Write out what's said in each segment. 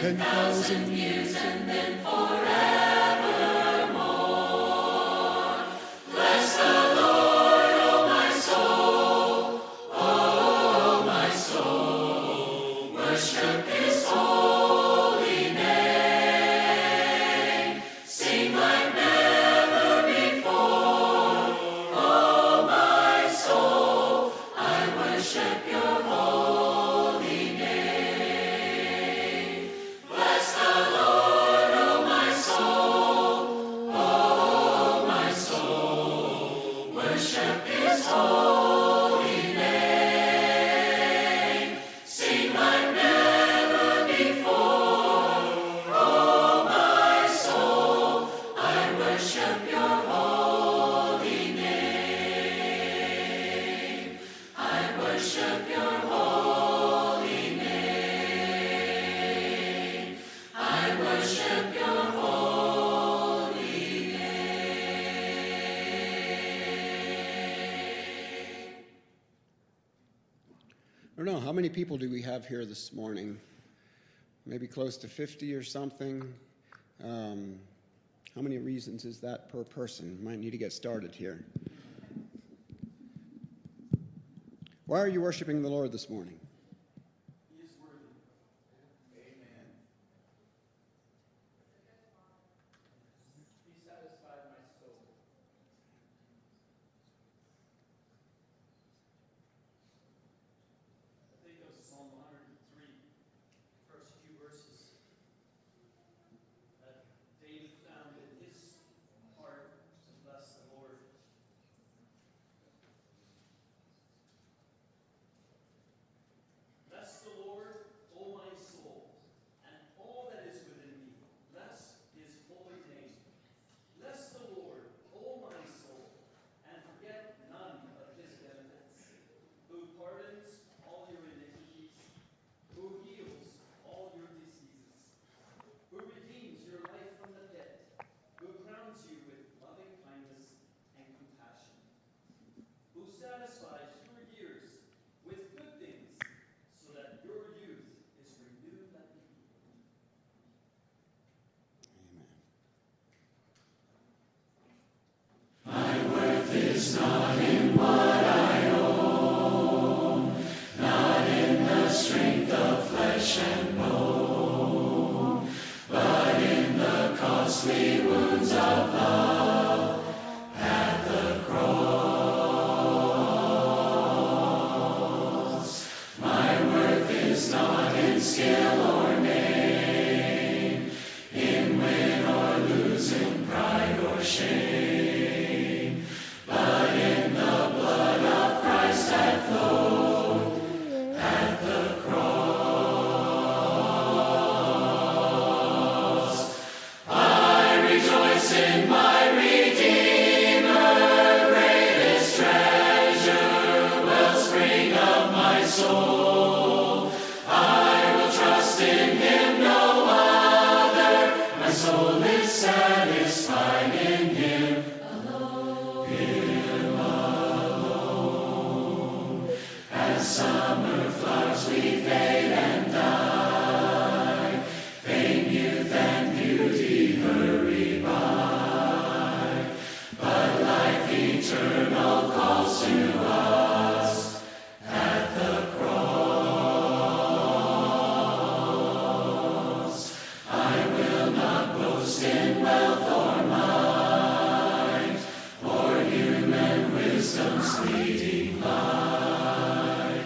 10,000 years and then forevermore. Bless the Lord, O my soul, O my soul. Worship His holy name. Sing like never before, O my soul. I worship Your holy name. How many people do we have here this morning? Maybe close to 50 or something. How many reasons is that per person? Might need to get started here. Why are you worshiping the Lord this morning? He is worthy. Amen. He satisfied my soul. Psalm 103, first few verses that David found in his heart to bless the Lord. Bless the Lord, O my soul, and all that is within me. Bless His holy name. Bless the Lord, O my soul, and forget none of His benefits, who pardons all your iniquities, who heals all your diseases, who redeems your life from the pit, who crowns you with loving kindness and compassion, who satisfies your years with good things so that your youth is renewed like the eagle. Amen. My worth is not in what I own, not in the strength of flesh and bone, but in the costly wounds of love at the cross. My worth is not in skill or name, in win or lose, in pride or shame, but in the blood of Christ that flowed at the cross. I rejoice in my Redeemer, greatest treasure, wellspring of my soul. I will trust in Him, no other. My soul is satisfied in Him. Him alone. As summer flowers we fade and die, vain youth and beauty hurry by, but life eternal calls to us at the cross. I will not boast in wealth or might, or human wisdom's fleeting light,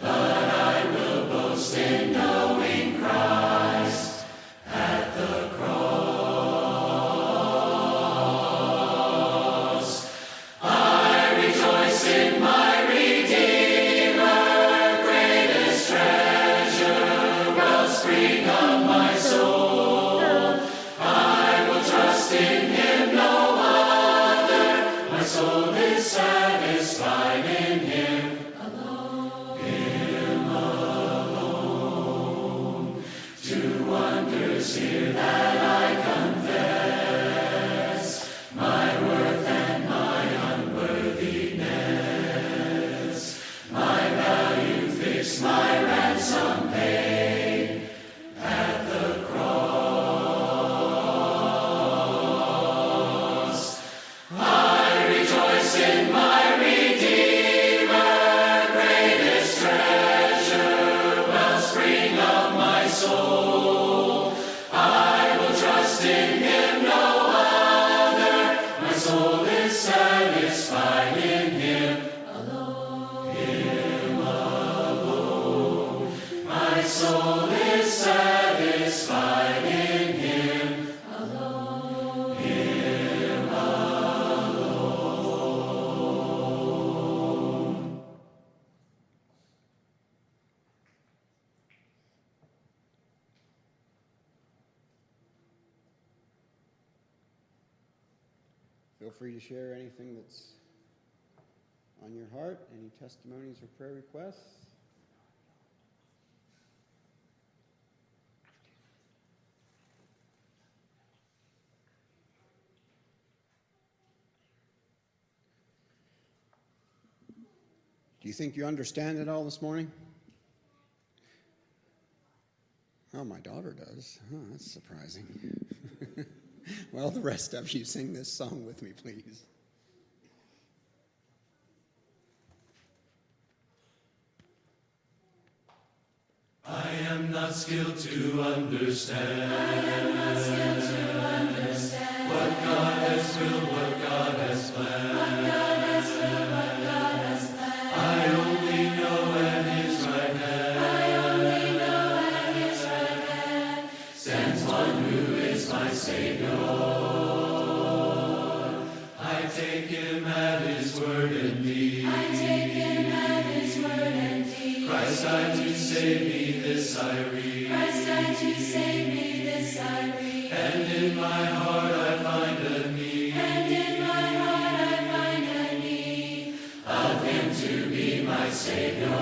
but I will boast soul. I will trust in him, no other. My soul is satisfied in him alone. Him alone. My soul is satisfied in him alone. Him alone. Feel free to share anything that's on your heart, any testimonies or prayer requests. Do you think you understand it all this morning? Oh, my daughter does. Oh, that's surprising. Well, the rest of you sing this song with me, please. I am not skilled to understand. I am not skilled to understand what God has willed, what God has planned. What God has willed, what God has planned. I only know at his right hand. I only know at his right hand stands one who is my Savior. I take him at his word indeed. I take him at his word indeed. Christ died to save me, this I read. Christ died to save me, this I read. And in my heart I find a need. And in my heart I find a need of him to be my Savior.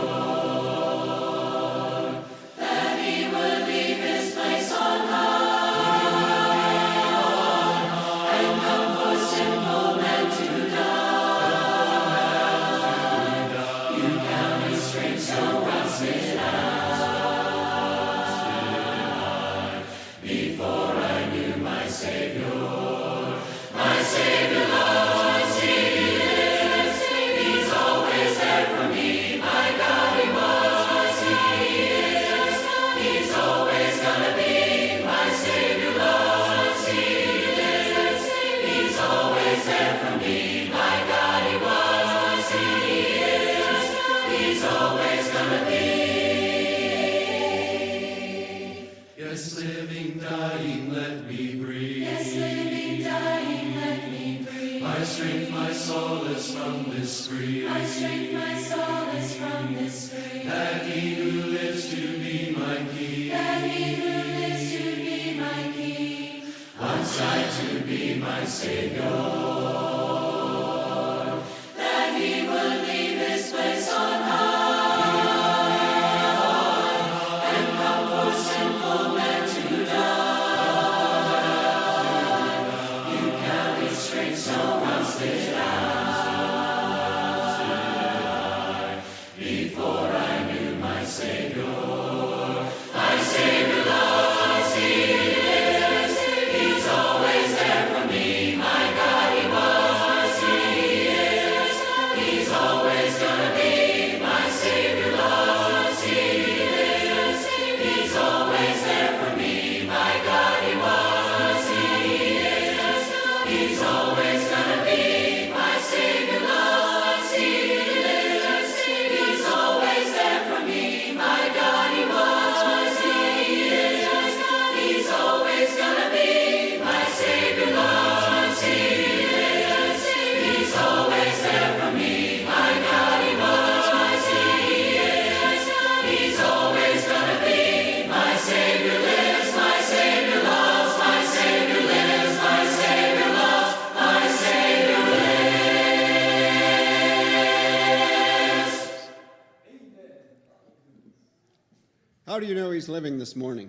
How do you know he's living this morning?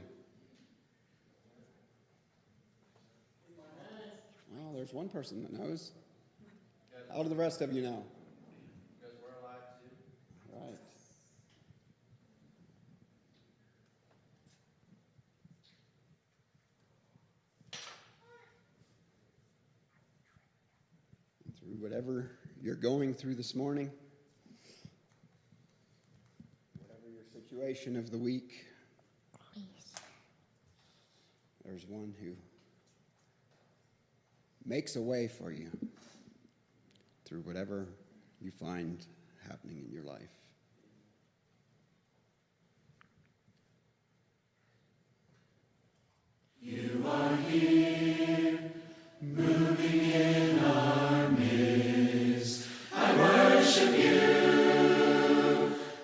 Well, there's one person that knows. How do the rest of you know? Because we're alive too. Right. And through whatever you're going through this morning, of the week. Please. There's one who makes a way for you through whatever you find happening in your life. You are here, moving in our midst. I worship you.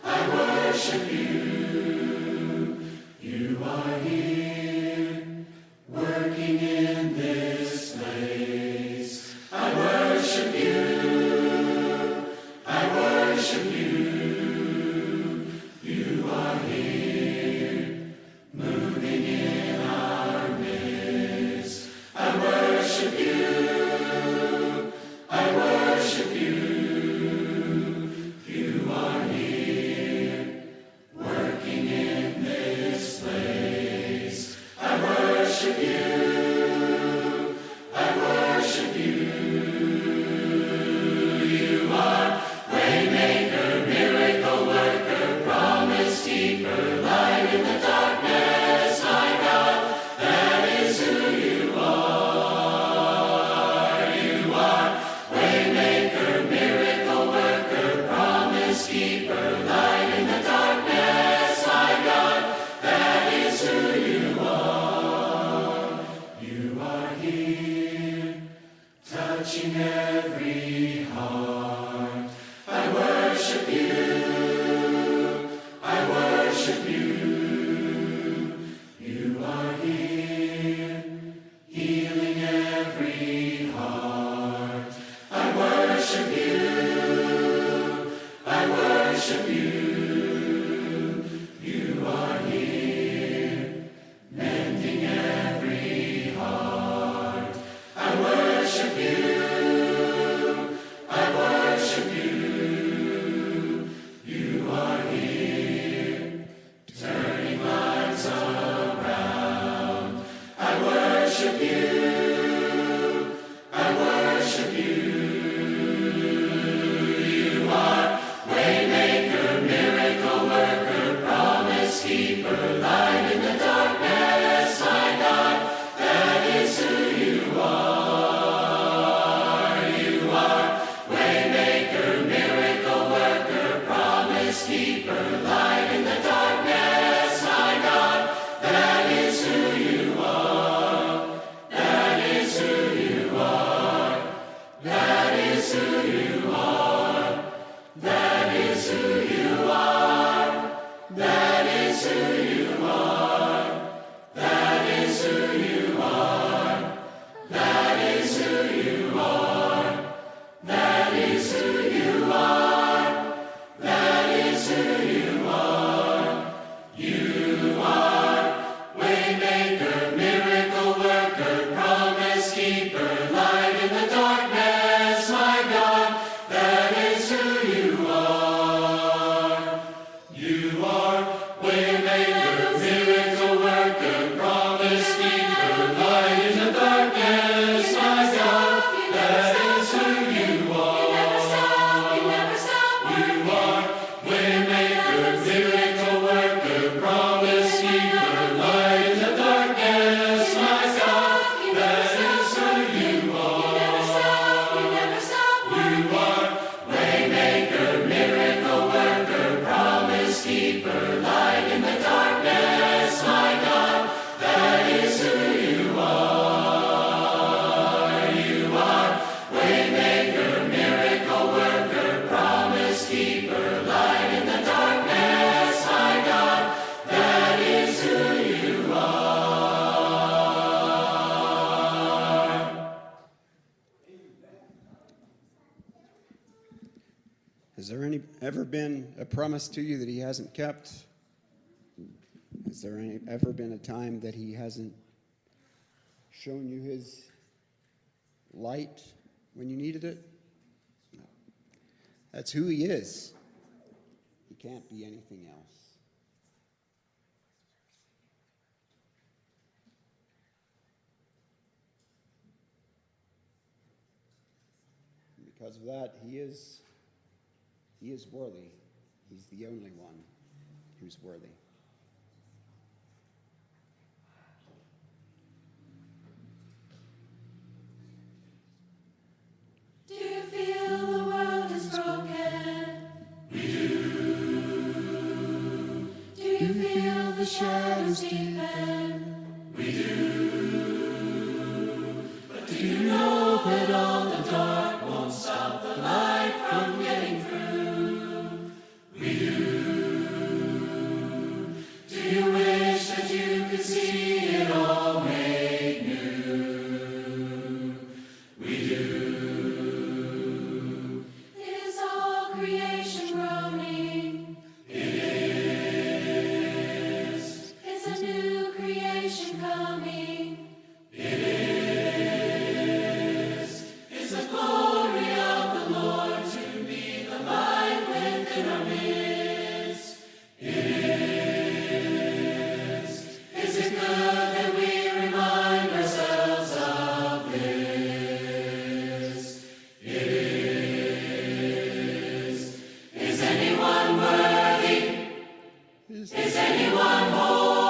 I worship you. You are here, working in this place. I worship you. I worship you. You are here, moving in our midst. I worship you. I worship you. You are here, working in this place. I worship you. I worship you. You are waymaker, miracle worker, promise keeper, light in the darkness, my God. That is who you are. You are waymaker, miracle worker, promise keeper, light in the darkness, my God. That is who you are. You are here, touching every heart. I worship you. I worship you. You are here, healing every heart. I worship you. I worship you. You are here, mending every heart. I worship you. I worship you. You are here, turning lives around. I worship you. I worship you. You are waymaker, miracle worker, promise keeper, light in the darkness, my God. That is who you are. You are waymaker, miracle worker, promise keeper, light in the darkness, my God. That is who you are. That is who you are. That is who you are. That is who you are. That is who you are. That is who you are. That is who you are. That is who you are. That is who you are. You are waymaker, miracle worker, promise keeper, light in the darkness, my God. That is who you are. You are waymaker, miracle worker, promise keeper, light in the darkness, my God. That is who you are. You are waymaker, miracle worker, promise keeper, light in the darkness, my God. That is who you are. You are waymaker, miracle worker, promise keeper, light in the darkness, my God. That is who you are. You are waymaker, miracle worker, promise keeper, light in the darkness, my God. That is who you are. Has there ever been a promise to you that he hasn't kept? Has there ever been a time that he hasn't shown you his light when you needed it? No. That's who he is. He can't be anything else. And because of that, he is worthy. He's the only one who's worthy. feel the shadows deepen. We do. But do you know that all the dark won't stop the light from getting through? We do. Do you wish that you could see it all made new? We do. It is all creation groaning. Coming. It's the glory of the Lord to be the light within our midst. Is it good that we remind ourselves of this? Is anyone worthy? Is anyone whole?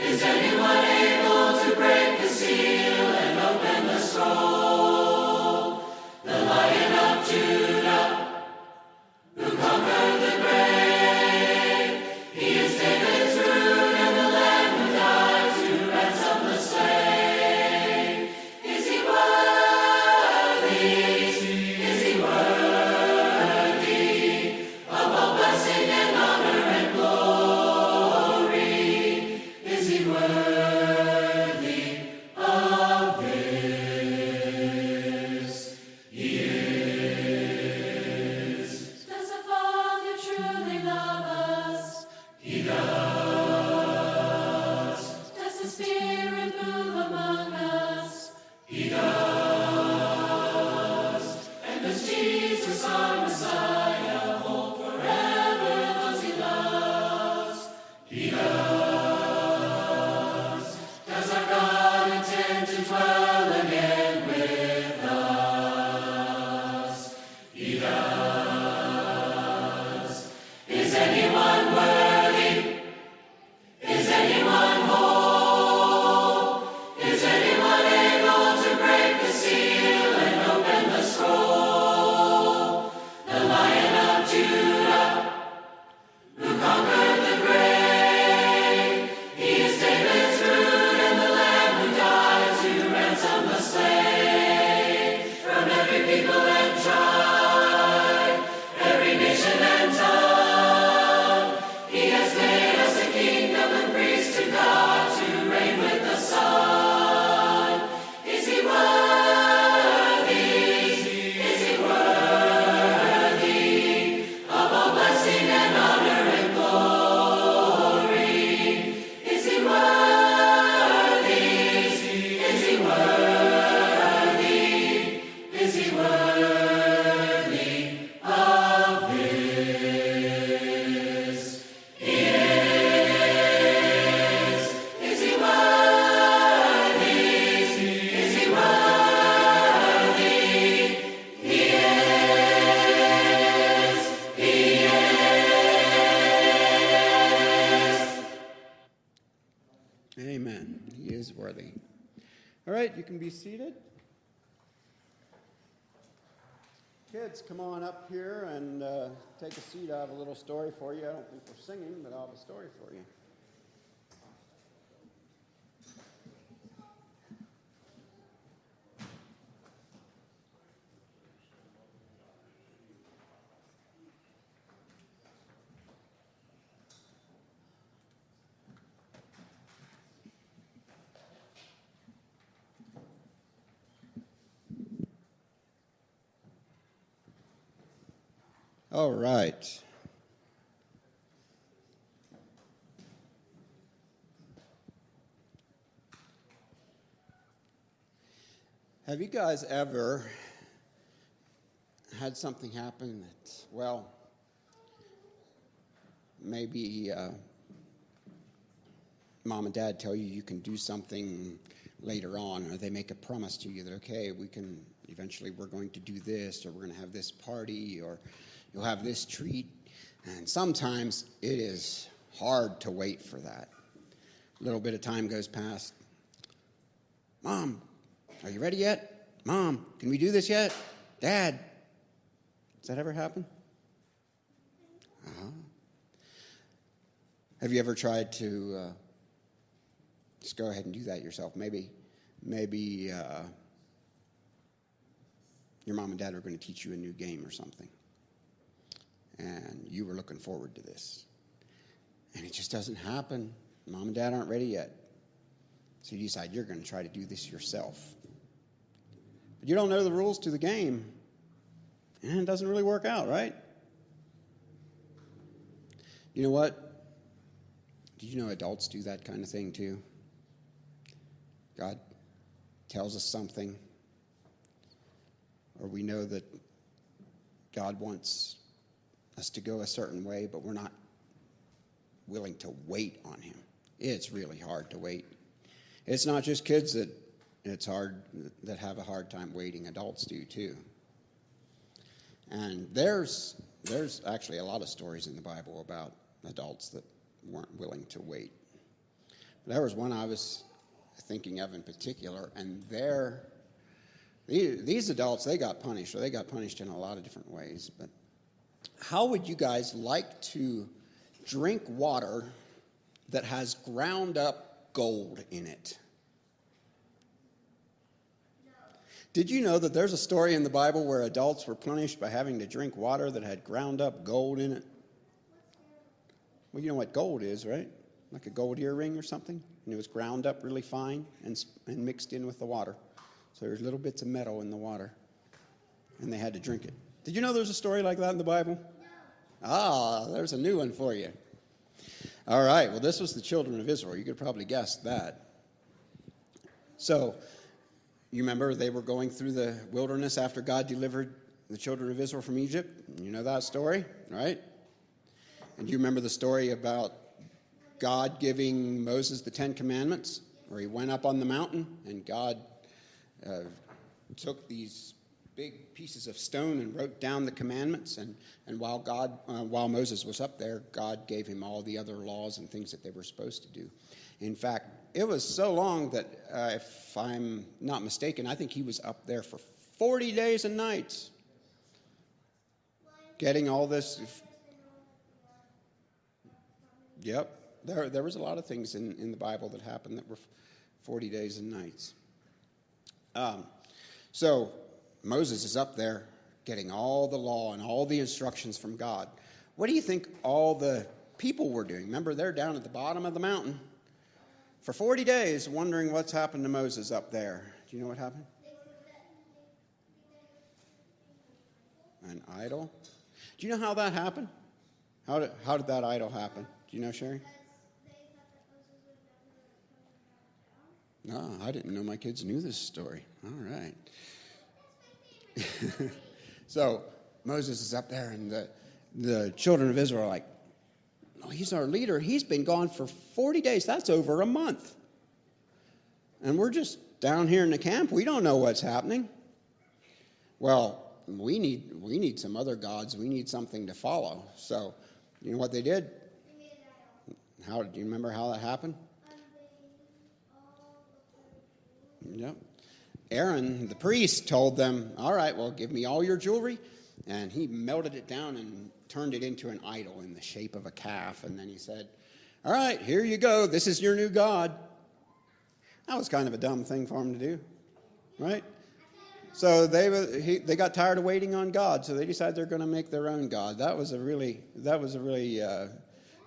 Is anyone able to break the seal and open the scroll? The Lion of Judah, who conquered the grave, he is David's root and the Lamb who died to ransom the slave. Is he worthy? Is he worthy of all blessing and honor and glory? Worthy of this, he is. Does the Father truly love us? He does. Does the Spirit move among us? He does. And does Jesus our Messiah hold forever those he loves? He does. Dwell again with us. He does. Is anyone worthy? Is anyone whole? Is anyone able to break the seal and open the scroll? The Lion of Judah, who conquered the grave, he is David's root. From the slave, from every people and tribe, every nation and tongue, he has made us a kingdom and priest to God to reign with the Son. Is he worthy? Is he worthy of all blessing and honor and glory? Is he worthy? You can be seated. Kids, come on up here and take a seat. I have a little story for you. I don't think we're singing, but I'll have a story for you. All right. Have you guys ever had something happen that, well, maybe mom and dad tell you you can do something later on, or they make a promise to you that, okay, we can eventually, we're going to do this, or we're going to have this party, or you'll have this treat, and sometimes it is hard to wait for that. A little bit of time goes past. Mom, are you ready yet? Mom, can we do this yet? Dad, does that ever happen? Uh-huh. Have you ever tried to just go ahead and do that yourself? Maybe your mom and dad are going to teach you a new game or something, and you were looking forward to this, and it just doesn't happen. Mom and dad aren't ready yet, so you decide you're going to try to do this yourself. But you don't know the rules to the game, and it doesn't really work out, right? You know what? Did you know adults do that kind of thing too? God tells us something, or we know that God wants us to go a certain way, but we're not willing to wait on him. It's really hard to wait. It's not just kids that have a hard time waiting. Adults do too. And there's actually a lot of stories in the Bible about adults that weren't willing to wait. But there was one I was thinking of in particular, and these adults, they got punished in a lot of different ways. But how would you guys like to drink water that has ground up gold in it? No. Did you know that there's a story in the Bible where adults were punished by having to drink water that had ground up gold in it? Well, you know what gold is, right? Like a gold earring or something. And it was ground up really fine and mixed in with the water. So there's little bits of metal in the water. And they had to drink it. Did you know there's a story like that in the Bible? No. Ah, there's a new one for you. All right. Well, this was the children of Israel. You could probably guess that. So you remember they were going through the wilderness after God delivered the children of Israel from Egypt. You know that story, right? And you remember the story about God giving Moses the Ten Commandments, where he went up on the mountain and God took these big pieces of stone and wrote down the commandments. And while Moses was up there, God gave him all the other laws and things that they were supposed to do. In fact, it was so long that, if I'm not mistaken, I think he was up there for 40 days and nights getting all this. Yep. There was a lot of things in the Bible that happened that were 40 days and nights. So Moses is up there getting all the law and all the instructions from God. What do you think all the people were doing? Remember, they're down at the bottom of the mountain for 40 days wondering what's happened to Moses up there. Do you know what happened? An idol. Do you know how that happened? How did that idol happen? Do you know, Sherry? No, I didn't know my kids knew this story. All right. So Moses is up there, and the children of Israel are like, "Oh, he's our leader. He's been gone for 40 days. That's over a month. And we're just down here in the camp. We don't know what's happening. Well, we need some other gods. We need something to follow." So you know what they did? Do you remember how that happened? Yep. Aaron, the priest, told them, "All right, well, give me all your jewelry." And he melted it down and turned it into an idol in the shape of a calf. And then he said, "All right, here you go. This is your new god." That was kind of a dumb thing for him to do, right? So they got tired of waiting on God, so they decided they're going to make their own god. That was a really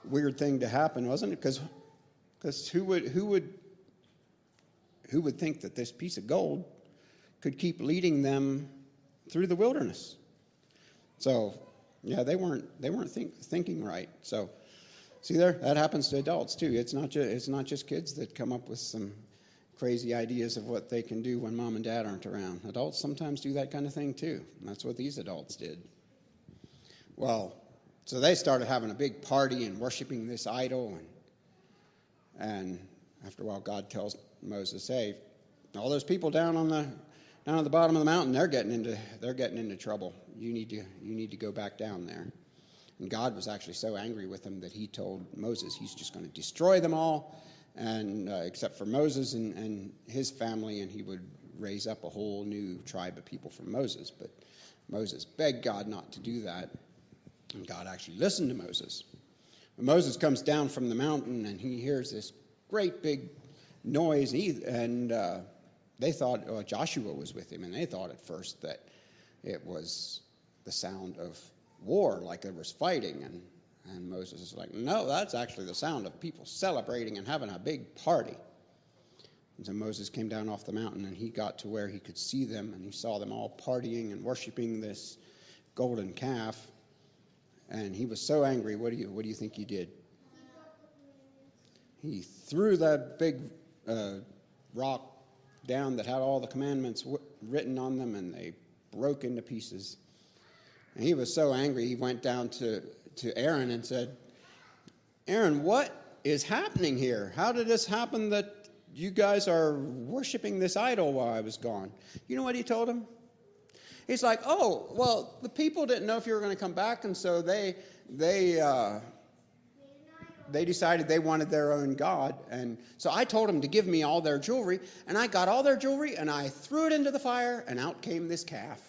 weird thing to happen, wasn't it? Because who would think that this piece of gold could keep leading them through the wilderness? So yeah, they weren't thinking right. So see there, that happens to adults too. It's not just kids that come up with some crazy ideas of what they can do when mom and dad aren't around. Adults sometimes do that kind of thing too. And that's what these adults did. Well, so they started having a big party and worshiping this idol. And after a while, God tells Moses, "Hey, all those people down at the bottom of the mountain, they're getting into trouble. You need to go back down there." And God was actually so angry with them that he told Moses he's just going to destroy them all, and except for Moses and his family, and he would raise up a whole new tribe of people from Moses. But Moses begged God not to do that. And God actually listened to Moses. And Moses comes down from the mountain, and he hears this great big noise, and they thought Joshua was with him, and they thought at first that it was the sound of war, like there was fighting, and Moses is like, no, that's actually the sound of people celebrating and having a big party. And so Moses came down off the mountain, and he got to where he could see them, and he saw them all partying and worshiping this golden calf, and he was so angry. What do you think he did? He threw that big rock down that had all the commandments written on them, and they broke into pieces. And he was so angry, he went down to Aaron and said, Aaron, what is happening here? How did this happen that you guys are worshiping this idol while I was gone? You know what he told him? He's like, oh, well, the people didn't know if you were going to come back, and so they decided they wanted their own god, and so I told them to give me all their jewelry, and I got all their jewelry, and I threw it into the fire, and out came this calf.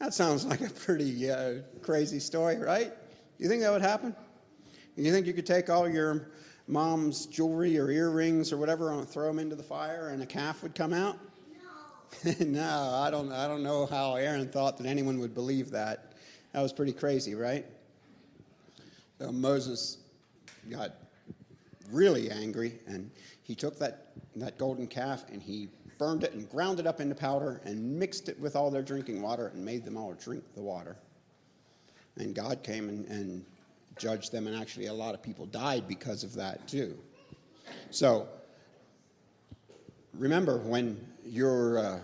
That sounds like a pretty crazy story, right? You think that would happen? You think you could take all your mom's jewelry or earrings or whatever and throw them into the fire, and a calf would come out? No. No, I don't know how Aaron thought that anyone would believe that. That was pretty crazy, right? So Moses got really angry, and he took that golden calf, and he burned it and ground it up into powder and mixed it with all their drinking water and made them all drink the water. And God came and judged them, and actually a lot of people died because of that too. So remember, when you're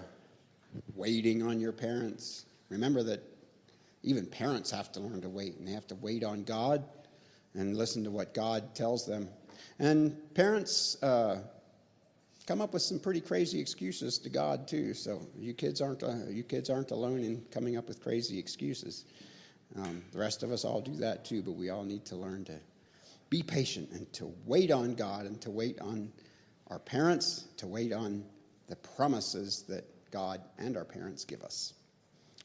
waiting on your parents, remember that even parents have to learn to wait, and they have to wait on God and listen to what God tells them. And parents come up with some pretty crazy excuses to God too. So you kids aren't alone in coming up with crazy excuses. The rest of us all do that too, but we all need to learn to be patient and to wait on God and to wait on our parents, to wait on the promises that God and our parents give us.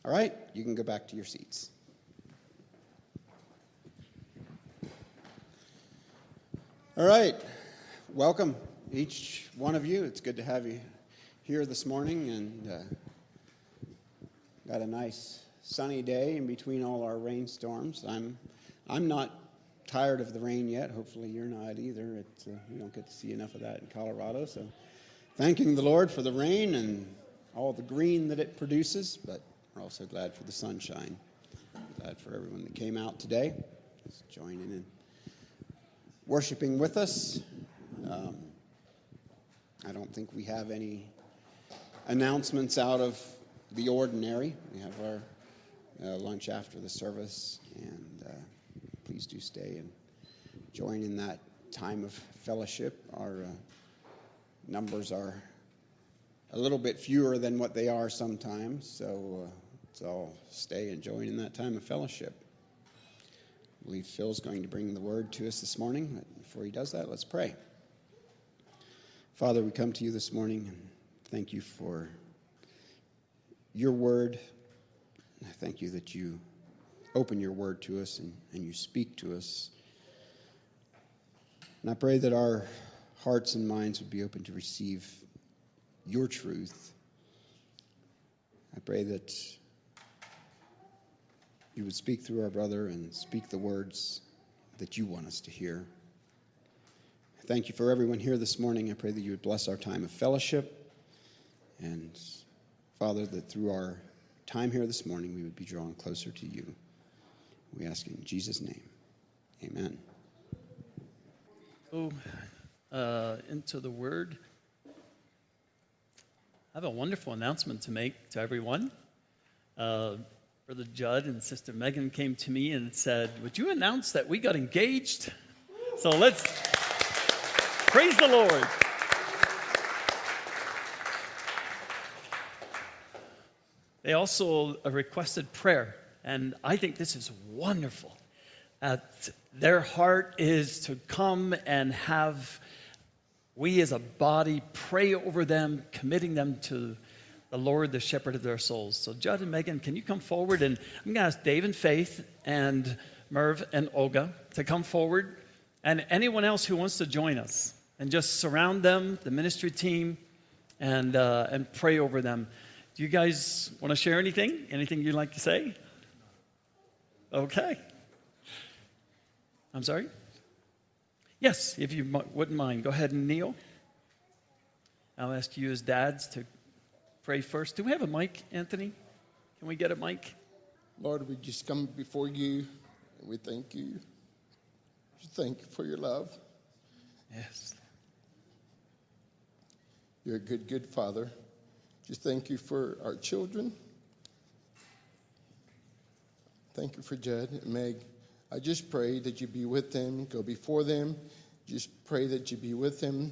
All right, you can go back to your seats. All right, welcome each one of you. It's good to have you here this morning, and got a nice sunny day in between all our rainstorms. I'm not tired of the rain yet. Hopefully you're not either. We don't get to see enough of that in Colorado. So thanking the Lord for the rain and all the green that it produces, but we're also glad for the sunshine. Glad for everyone that came out today. Just joining in. Worshiping with us. I don't think we have any announcements out of the ordinary. We have our lunch after the service, and please do stay and join in that time of fellowship. Our numbers are a little bit fewer than what they are sometimes, so let's all stay and join in that time of fellowship. I believe Phil's going to bring the word to us this morning, but before he does that, let's pray. Father, we come to you this morning and thank you for your word. I thank you that you open your word to us and you speak to us. And I pray that our hearts and minds would be open to receive your truth. I pray that you would speak through our brother and speak the words that you want us to hear. Thank you for everyone here this morning. I pray that you would bless our time of fellowship. And, Father, that through our time here this morning, we would be drawn closer to you. We ask in Jesus' name. Amen. Go into the Word. I have a wonderful announcement to make to everyone. Brother Judd and Sister Megan came to me and said, would you announce that we got engaged? So let's praise the Lord. They also requested prayer, and I think this is wonderful. Their heart is to come and have we as a body pray over them, committing them to the Lord, the shepherd of their souls. So Judd and Megan, can you come forward? And I'm going to ask Dave and Faith and Merv and Olga, to come forward, and anyone else who wants to join us, and just surround them, the ministry team, and pray over them. Do you guys want to share anything? Anything you'd like to say? Okay. I'm sorry? Yes, if you wouldn't mind, go ahead and kneel. I'll ask you as dads to pray first. Do we have a mic, Anthony? Can we get a mic? Lord, we just come before you, and we thank you. We thank you for your love. Yes. You're a good, good father. Just thank you for our children. Thank you for Judd and Meg. I just pray that you be with them, go before them. Just pray that you be with them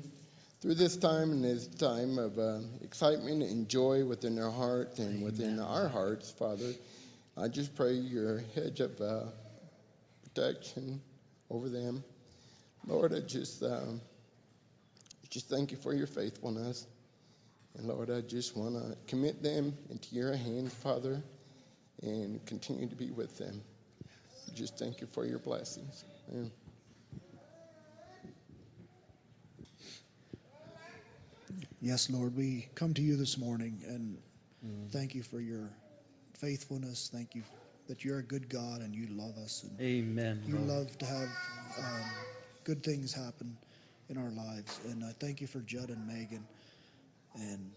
through this time and this time of excitement and joy within their heart and within our hearts, Father. I just pray your hedge of protection over them. Lord, I just thank you for your faithfulness. And Lord, I just want to commit them into your hands, Father, and continue to be with them. Just thank you for your blessings. Amen. Yes, Lord, we come to you this morning and thank you for your faithfulness. Thank you that you're a good God and you love us. And amen. You Lord. Love to have good things happen in our lives. And I thank you for Judd and Megan and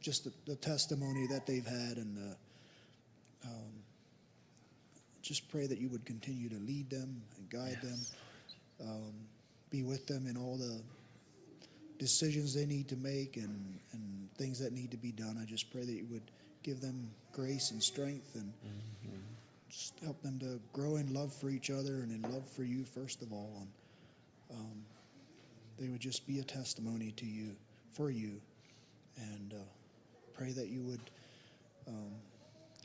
just the testimony that they've had and the just pray that you would continue to lead them and guide them, be with them in all the decisions they need to make and things that need to be done. I just pray that you would give them grace and strength and just help them to grow in love for each other and in love for you, first of all. And they would just be a testimony to you, for you. And pray that you would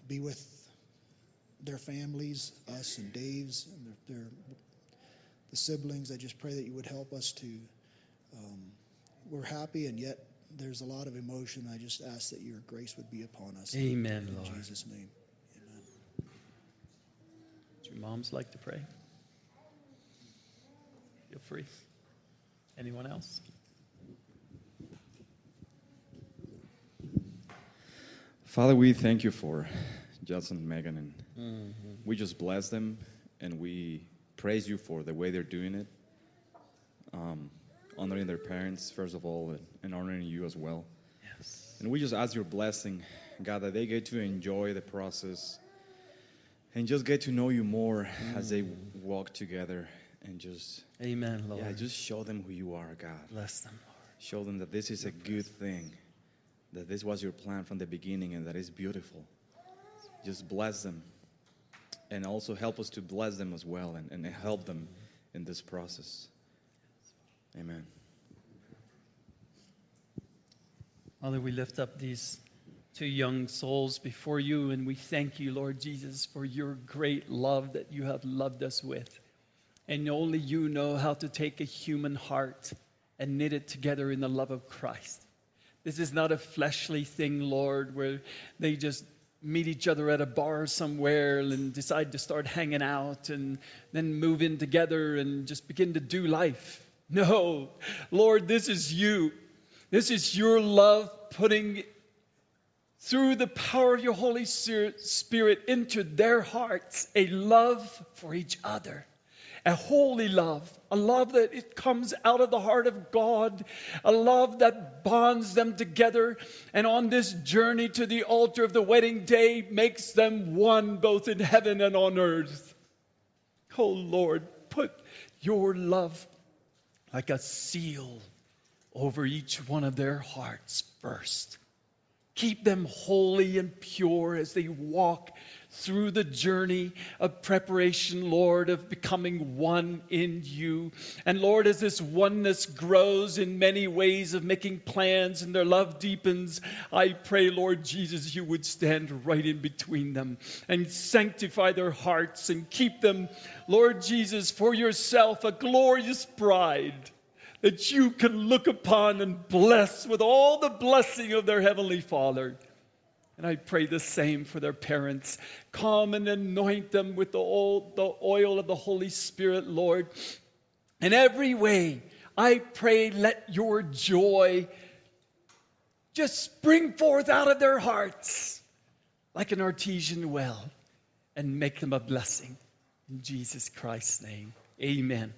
be with their families, us and Dave's, and the siblings. I just pray that you would help us to, we're happy and yet there's a lot of emotion. I just ask that your grace would be upon us. Amen, in Lord. In Jesus' name, amen. Would your moms like to pray? Feel free. Anyone else? Father, we thank you for Judson and Megan, and we just bless them, and we praise you for the way they're doing it, honoring their parents, first of all, and honoring you as well. Yes. And we just ask your blessing, God, that they get to enjoy the process and just get to know you more as they walk together and just, amen, Lord. Yeah, just show them who you are, God. Bless them, Lord. Show them that this is a good thing, that this was your plan from the beginning and that it's beautiful. Just bless them and also help us to bless them as well and help them in this process. Amen. Father, we lift up these two young souls before you, and we thank you, Lord Jesus, for your great love that you have loved us with. And only you know how to take a human heart and knit it together in the love of Christ. This is not a fleshly thing, Lord, where they just meet each other at a bar somewhere and decide to start hanging out and then move in together and just begin to do life. No, Lord, this is you. This is your love putting through the power of your Holy Spirit into their hearts a love for each other. A holy love, a love that it comes out of the heart of God, a love that bonds them together and on this journey to the altar of the wedding day makes them one both in heaven and on earth. Oh Lord, put your love like a seal over each one of their hearts first. Keep them holy and pure as they walk through the journey of preparation, Lord, of becoming one in you. And Lord, as this oneness grows in many ways of making plans and their love deepens, I pray, Lord Jesus, you would stand right in between them and sanctify their hearts and keep them, Lord Jesus, for yourself a glorious bride that you can look upon and bless with all the blessing of their Heavenly Father. And I pray the same for their parents. Come and anoint them with the oil of the Holy Spirit, Lord. In every way, I pray, let your joy just spring forth out of their hearts like an artesian well and make them a blessing. In Jesus Christ's name, amen.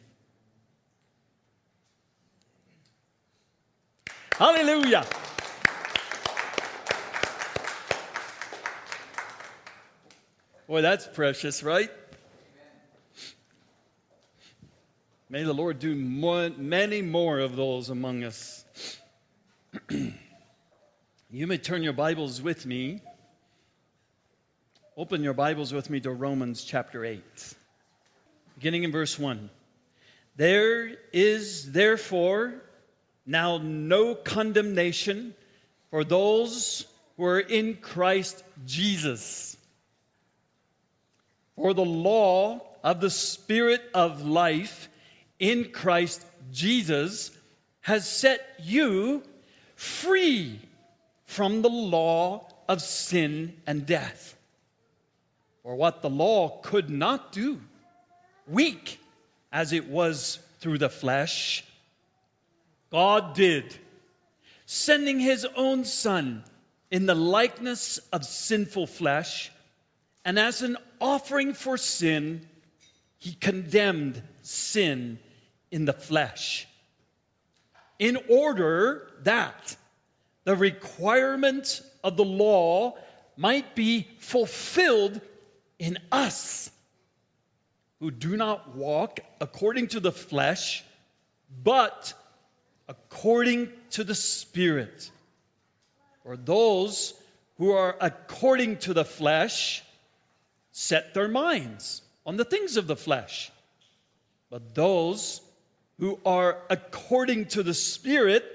Hallelujah. Boy, that's precious, right? May the Lord do many more of those among us. You may turn your Bibles with me. Open your Bibles with me to Romans chapter 8, beginning in verse 1. There is therefore now no condemnation for those who are in Christ Jesus. For the law of the Spirit of life in Christ Jesus has set you free from the law of sin and death. For what the law could not do, weak as it was through the flesh, God did, sending his own Son in the likeness of sinful flesh, and as an offering for sin, he condemned sin in the flesh, in order that the requirement of the law might be fulfilled in us who do not walk according to the flesh, but according to the Spirit. For those who are according to the flesh set their minds on the things of the flesh, but those who are according to the Spirit,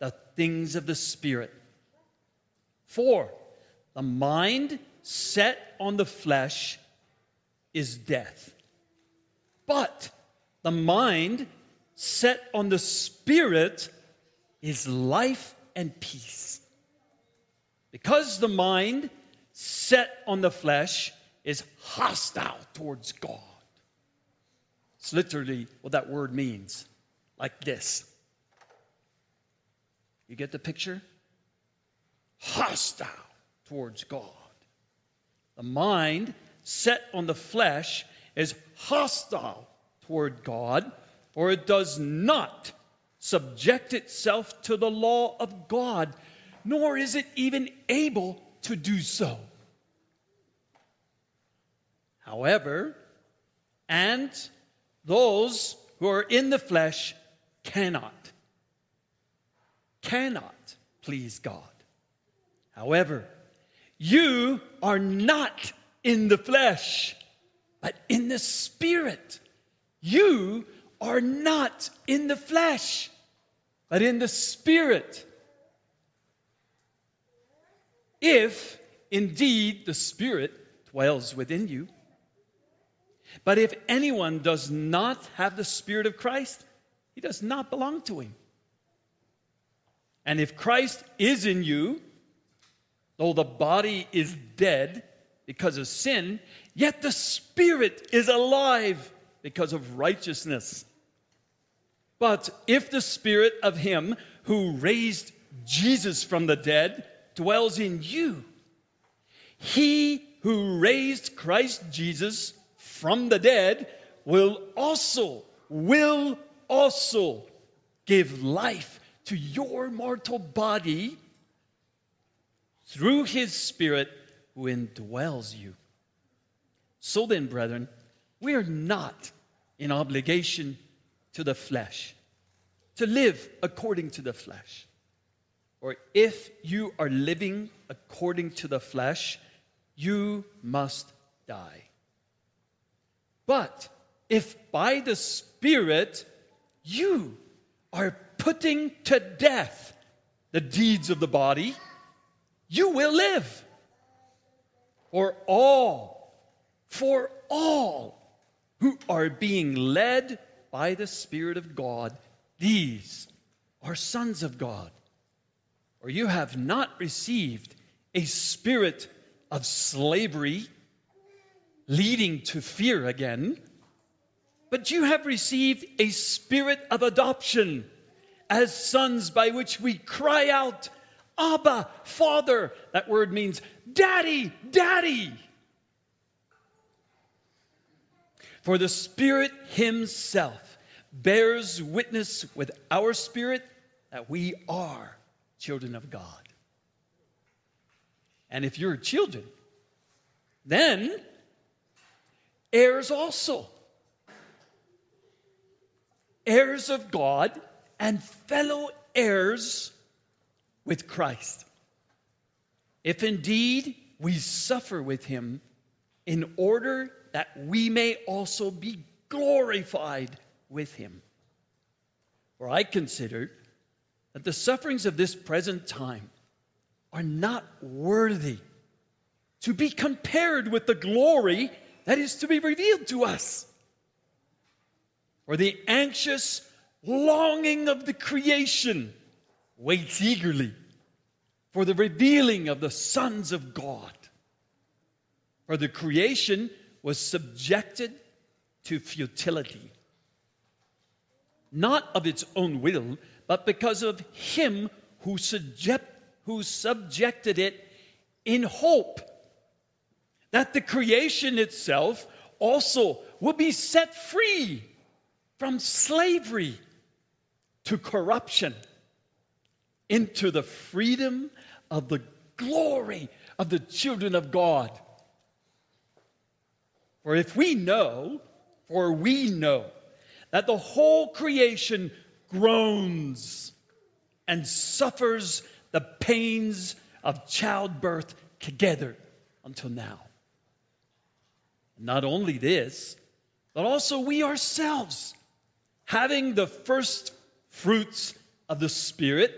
the things of the Spirit. For the mind set on the flesh is death, but the mind set on the Spirit is life and peace. Because the mind set on the flesh is hostile towards God. It's literally what that word means, like this. You get the picture? Hostile towards God. The mind set on the flesh is hostile toward God, for it does not subject itself to the law of God, nor is it even able to do so. However, and those who are in the flesh cannot please God. However, you are not in the flesh, but in the Spirit. You are not in the flesh, but in the Spirit. If indeed the Spirit dwells within you. But if anyone does not have the Spirit of Christ, he does not belong to him. And if Christ is in you, though the body is dead because of sin, yet the Spirit is alive because of righteousness. But if the Spirit of him who raised Jesus from the dead dwells in you, he who raised Christ Jesus from the dead will also give life to your mortal body through his Spirit who indwells you. So then, brethren, we are not in obligation to the flesh, to live according to the flesh. Or if you are living according to the flesh, you must die. But if by the Spirit you are putting to death the deeds of the body, you will live. For all who are being led by the Spirit of God, these are sons of God. For you have not received a spirit of slavery, leading to fear again. But you have received a spirit of adoption as sons, by which we cry out, Abba, Father. That word means Daddy, Daddy. For the Spirit Himself bears witness with our spirit that we are children of God. And if you're children, then heirs also, heirs of God and fellow heirs with Christ, if indeed we suffer with Him, in order that we may also be glorified with Him. For I consider that the sufferings of this present time are not worthy to be compared with the glory that is to be revealed to us. For the anxious longing of the creation waits eagerly for the revealing of the sons of God. For the creation was subjected to futility, not of its own will, but because of Him who subjected it, in hope that the creation itself also will be set free from slavery to corruption into the freedom of the glory of the children of God. For we know that the whole creation groans and suffers the pains of childbirth together until now. Not only this, but also we ourselves, having the first fruits of the Spirit,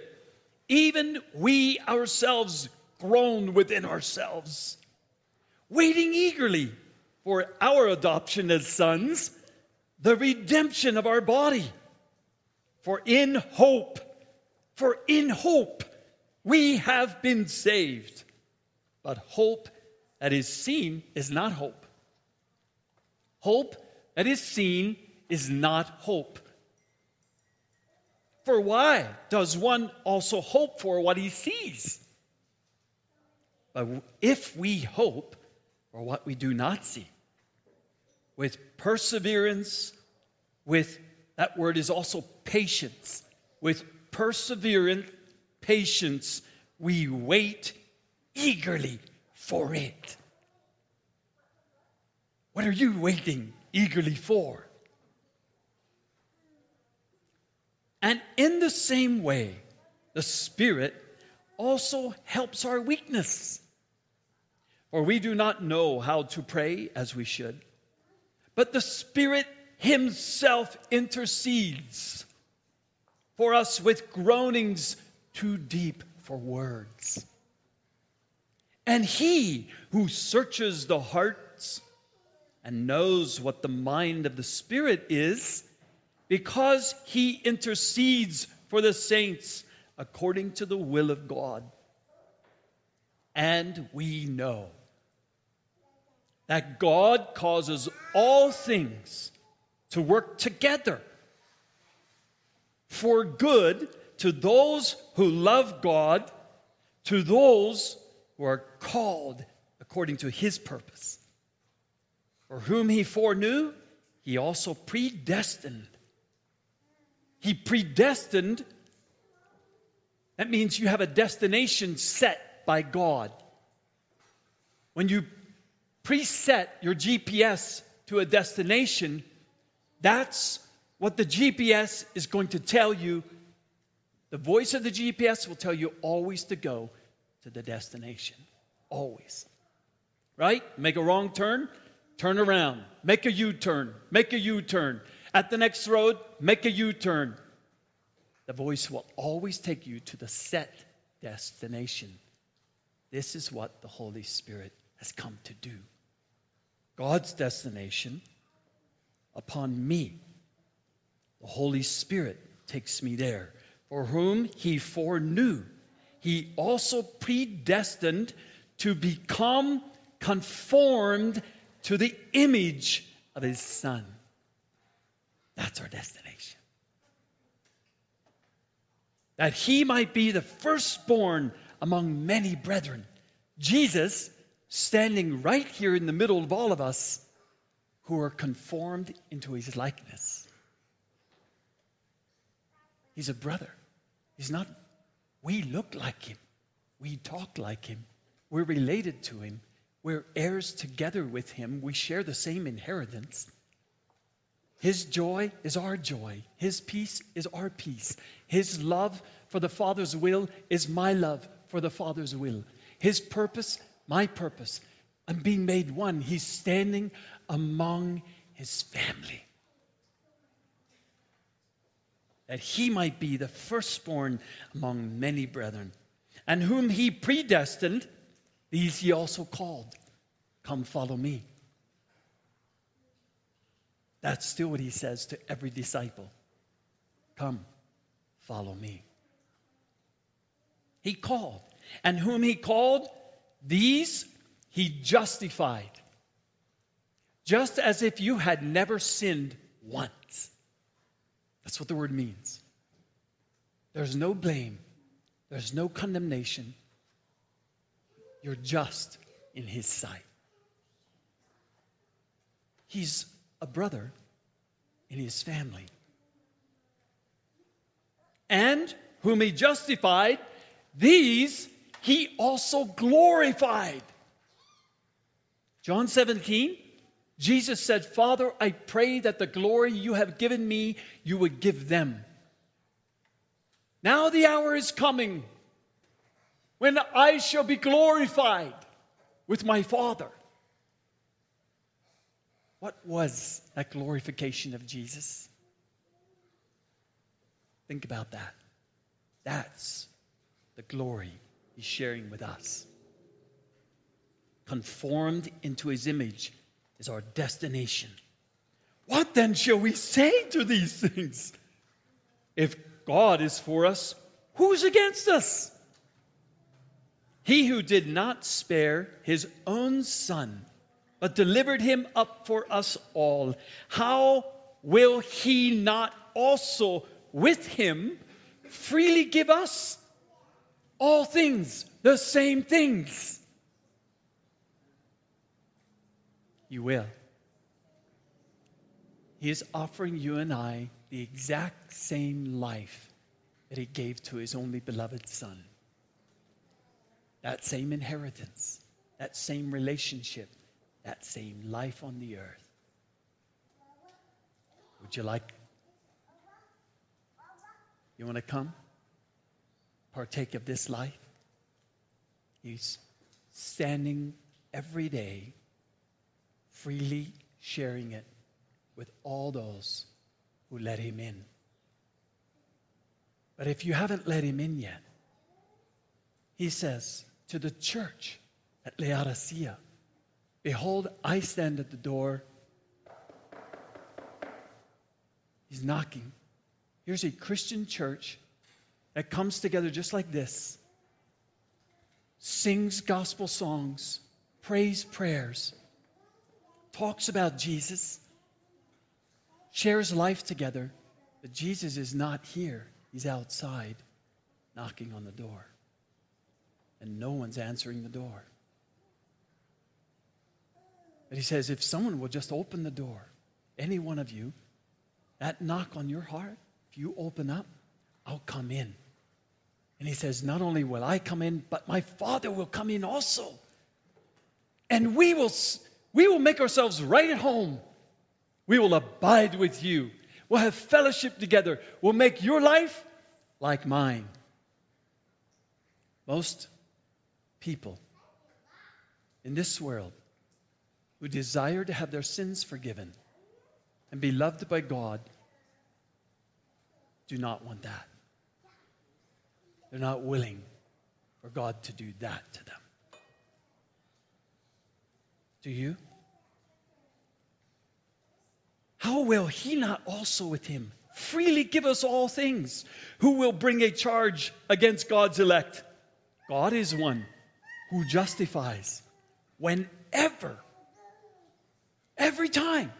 even we ourselves groan within ourselves, waiting eagerly for our adoption as sons, the redemption of our body. For in hope, we have been saved. But hope that is seen is not hope. Hope that is seen is not hope. For why does one also hope for what he sees? But if we hope for what we do not see, with perseverance, that word is also patience. With perseverance, patience, we wait eagerly for it. What are you waiting eagerly for? And in the same way, the Spirit also helps our weakness. For we do not know how to pray as we should, but the Spirit Himself intercedes for us with groanings too deep for words. And He who searches the hearts and knows what the mind of the Spirit is, because He intercedes for the saints according to the will of God. And we know that God causes all things to work together for good to those who love God, to those who are called according to His purpose. For whom He foreknew, He also predestined. He predestined. That means you have a destination set by God. When you preset your GPS to a destination, that's what the GPS is going to tell you. The voice of the GPS will tell you always to go to the destination. Always. Right? Make a wrong turn, turn around. Make a U-turn, make a U-turn. At the next road, make a U-turn. The voice will always take you to the set destination. This is what the Holy Spirit has come to do. God's destination upon me. The Holy Spirit takes me there. For whom He foreknew, he also predestined to become conformed to the image of his Son. That's our destination. That he might be the firstborn among many brethren. Jesus, standing right here in the middle of all of us, who are conformed into his likeness. He's a brother. He's not, we look like him. We talk like him. We're related to him. We're heirs together with him. We share the same inheritance. His joy is our joy. His peace is our peace. His love for the Father's will is my love for the Father's will. His purpose, my purpose. I'm being made one. He's standing among his family. That he might be the firstborn among many brethren. And whom he predestined, these he also called. Come follow me. That's still what he says to every disciple. Come, follow me. He called. And whom he called, these he justified. Just as if you had never sinned once. That's what the word means. There's no blame. There's no condemnation. You're just in his sight. He's a brother in his family. And whom he justified, these he also glorified. John 17, Jesus said, Father, I pray that the glory you have given me, you would give them. Now the hour is coming when I shall be glorified with my Father. What was that glorification of Jesus? Think about that. That's the glory he's sharing with us. Conformed into his image is our destination. What then shall we say to these things? If God is for us, who's against us? He who did not spare his own Son, but delivered him up for us all, how will he not also with him freely give us all things, the same things? You will. He is offering you and I the exact same life that he gave to his only beloved Son. That same inheritance, that same relationship, that same life on the earth. Would you like? You want to come? Partake of this life? He's standing every day, freely sharing it with all those who let him in. But if you haven't let him in yet, he says to the church at Laodicea, behold, I stand at the door. He's knocking. Here's a Christian church that comes together just like this, sings gospel songs, prays prayers, talks about Jesus, shares life together, but Jesus is not here. He's outside knocking on the door, and no one's answering the door. But he says, if someone will just open the door, any one of you, that knock on your heart, if you open up, I'll come in. And he says, not only will I come in, but my Father will come in also. And we will make ourselves right at home. We will abide with you. We'll have fellowship together. We'll make your life like mine. Most people in this world who desire to have their sins forgiven and be loved by God do not want that. They're not willing for God to do that to them. Do you? How will he not also with him freely give us all things? Who will bring a charge against God's elect? God is one who justifies whenever, every time.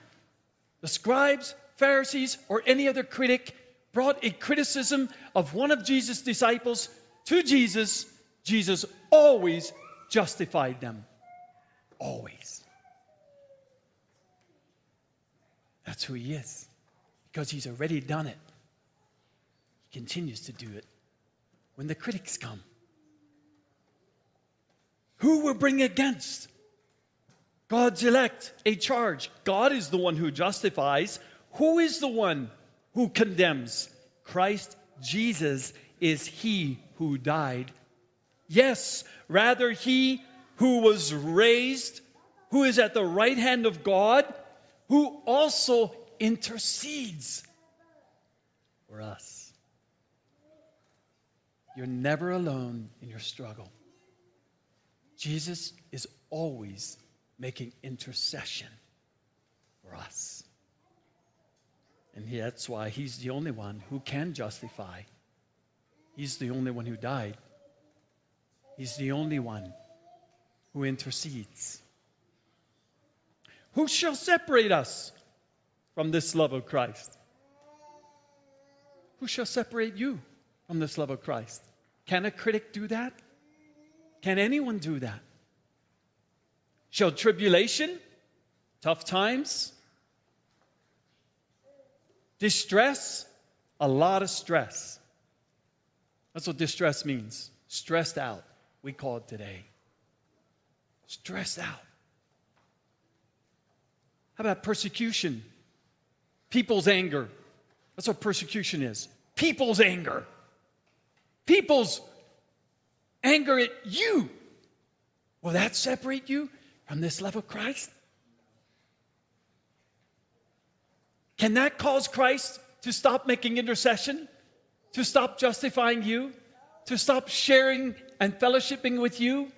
The scribes, Pharisees, or any other critic brought a criticism of one of Jesus' disciples to Jesus. Jesus always justified them. Always. That's who he is. Because he's already done it. He continues to do it when the critics come. Who will bring against God's elect a charge? God is the one who justifies. Who is the one who condemns? Christ Jesus is he who died. Yes, rather he who was raised, who is at the right hand of God, who also intercedes for us. You're never alone in your struggle. Jesus is always making intercession for us. And that's why he's the only one who can justify. He's the only one who died. He's the only one who intercedes. Who shall separate us from this love of Christ? Who shall separate you from this love of Christ? Can a critic do that? Can anyone do that? Shall tribulation, tough times, distress, a lot of stress. That's what distress means. Stressed out, we call it today. Stressed out. How about persecution? People's anger. That's what persecution is. People's anger. People's anger at you. Will that separate you from this love of Christ? Can that cause Christ to stop making intercession? To stop justifying you? To stop sharing and fellowshipping with you?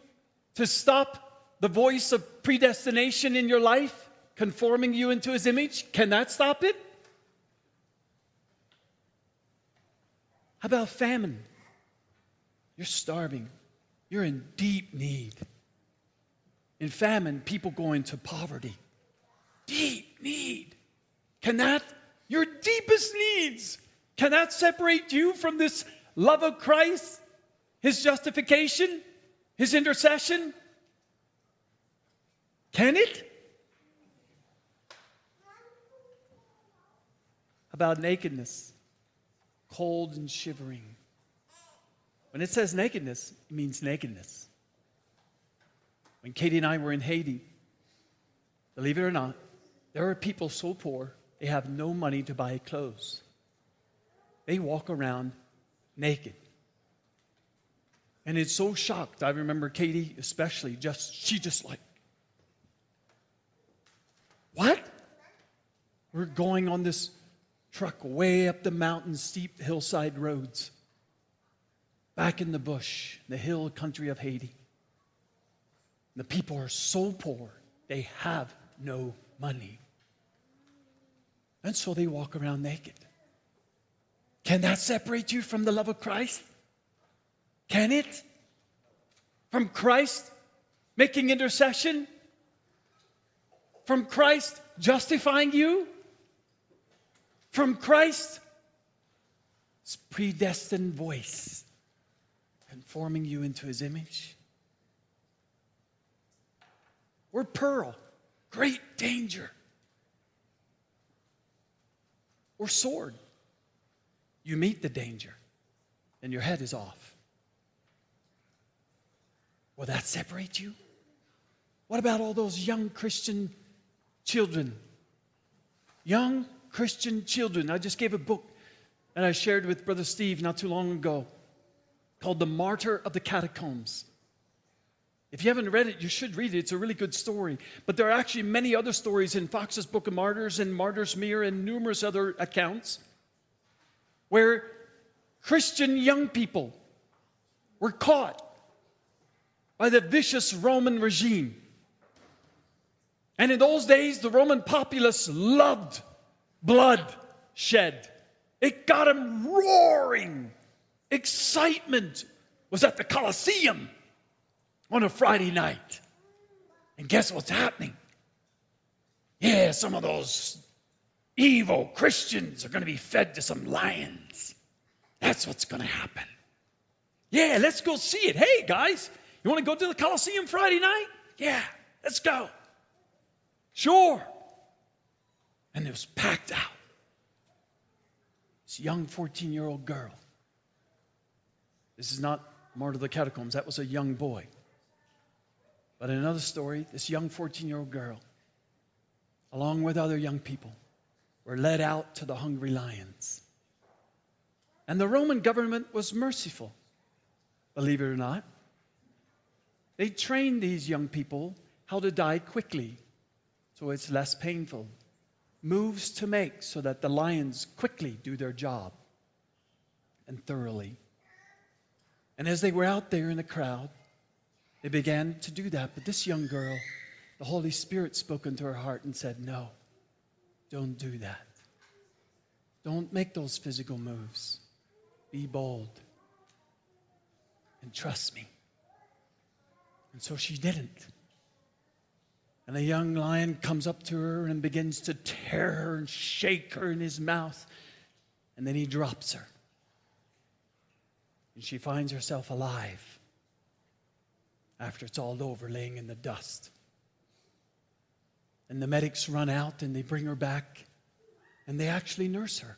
To stop the voice of predestination in your life, conforming you into his image? Can that stop it? How about famine? You're starving. You're in deep need. In famine, people go into poverty. Deep need. Can that, your deepest needs, can that separate you from this love of Christ? His justification? His intercession? Can it? About nakedness, cold and shivering. When it says nakedness, it means nakedness. When Katie and I were in Haiti, believe it or not, there are people so poor, they have no money to buy clothes. They walk around naked. And it's so shocked. I remember Katie especially, she just like, what? We're going on this truck way up the mountain, steep hillside roads. Back in the bush, the hill country of Haiti. The people are so poor, they have no money. And so they walk around naked. Can that separate you from the love of Christ? Can it? From Christ making intercession? From Christ justifying you? From Christ's predestined voice, conforming you into his image? We're pearl, great danger. Or sword. You meet the danger and your head is off. Will that separate you? What about all those young Christian children? Young Christian children. I just gave a book and I shared with Brother Steve not too long ago called The Martyr of the Catacombs. If you haven't read it, you should read it. It's a really good story. But there are actually many other stories in Fox's Book of Martyrs and Martyr's Mirror and numerous other accounts where Christian young people were caught by the vicious Roman regime. And in those days, the Roman populace loved blood shed. It got them roaring. Excitement, was at the Colosseum on a Friday night. And guess what's happening? Yeah, some of those evil Christians are going to be fed to some lions. That's what's going to happen. Yeah, let's go see it. Hey, guys, you want to go to the Colosseum Friday night? Yeah, let's go. Sure. And it was packed out. This young 14-year-old girl. This is not Martyr of the Catacombs. That was a young boy. But in another story, this young 14-year-old girl, along with other young people, were led out to the hungry lions. And the Roman government was merciful. Believe it or not, they trained these young people how to die quickly so it's less painful. Moves to make so that the lions quickly do their job and thoroughly. And as they were out there in the crowd, they began to do that. But this young girl, the Holy Spirit spoke into her heart and said, no, don't do that. Don't make those physical moves. Be bold. And trust me. And so she didn't. And a young lion comes up to her and begins to tear her and shake her in his mouth. And then he drops her. And she finds herself alive after it's all over, laying in the dust. And the medics run out and they bring her back. And they actually nurse her.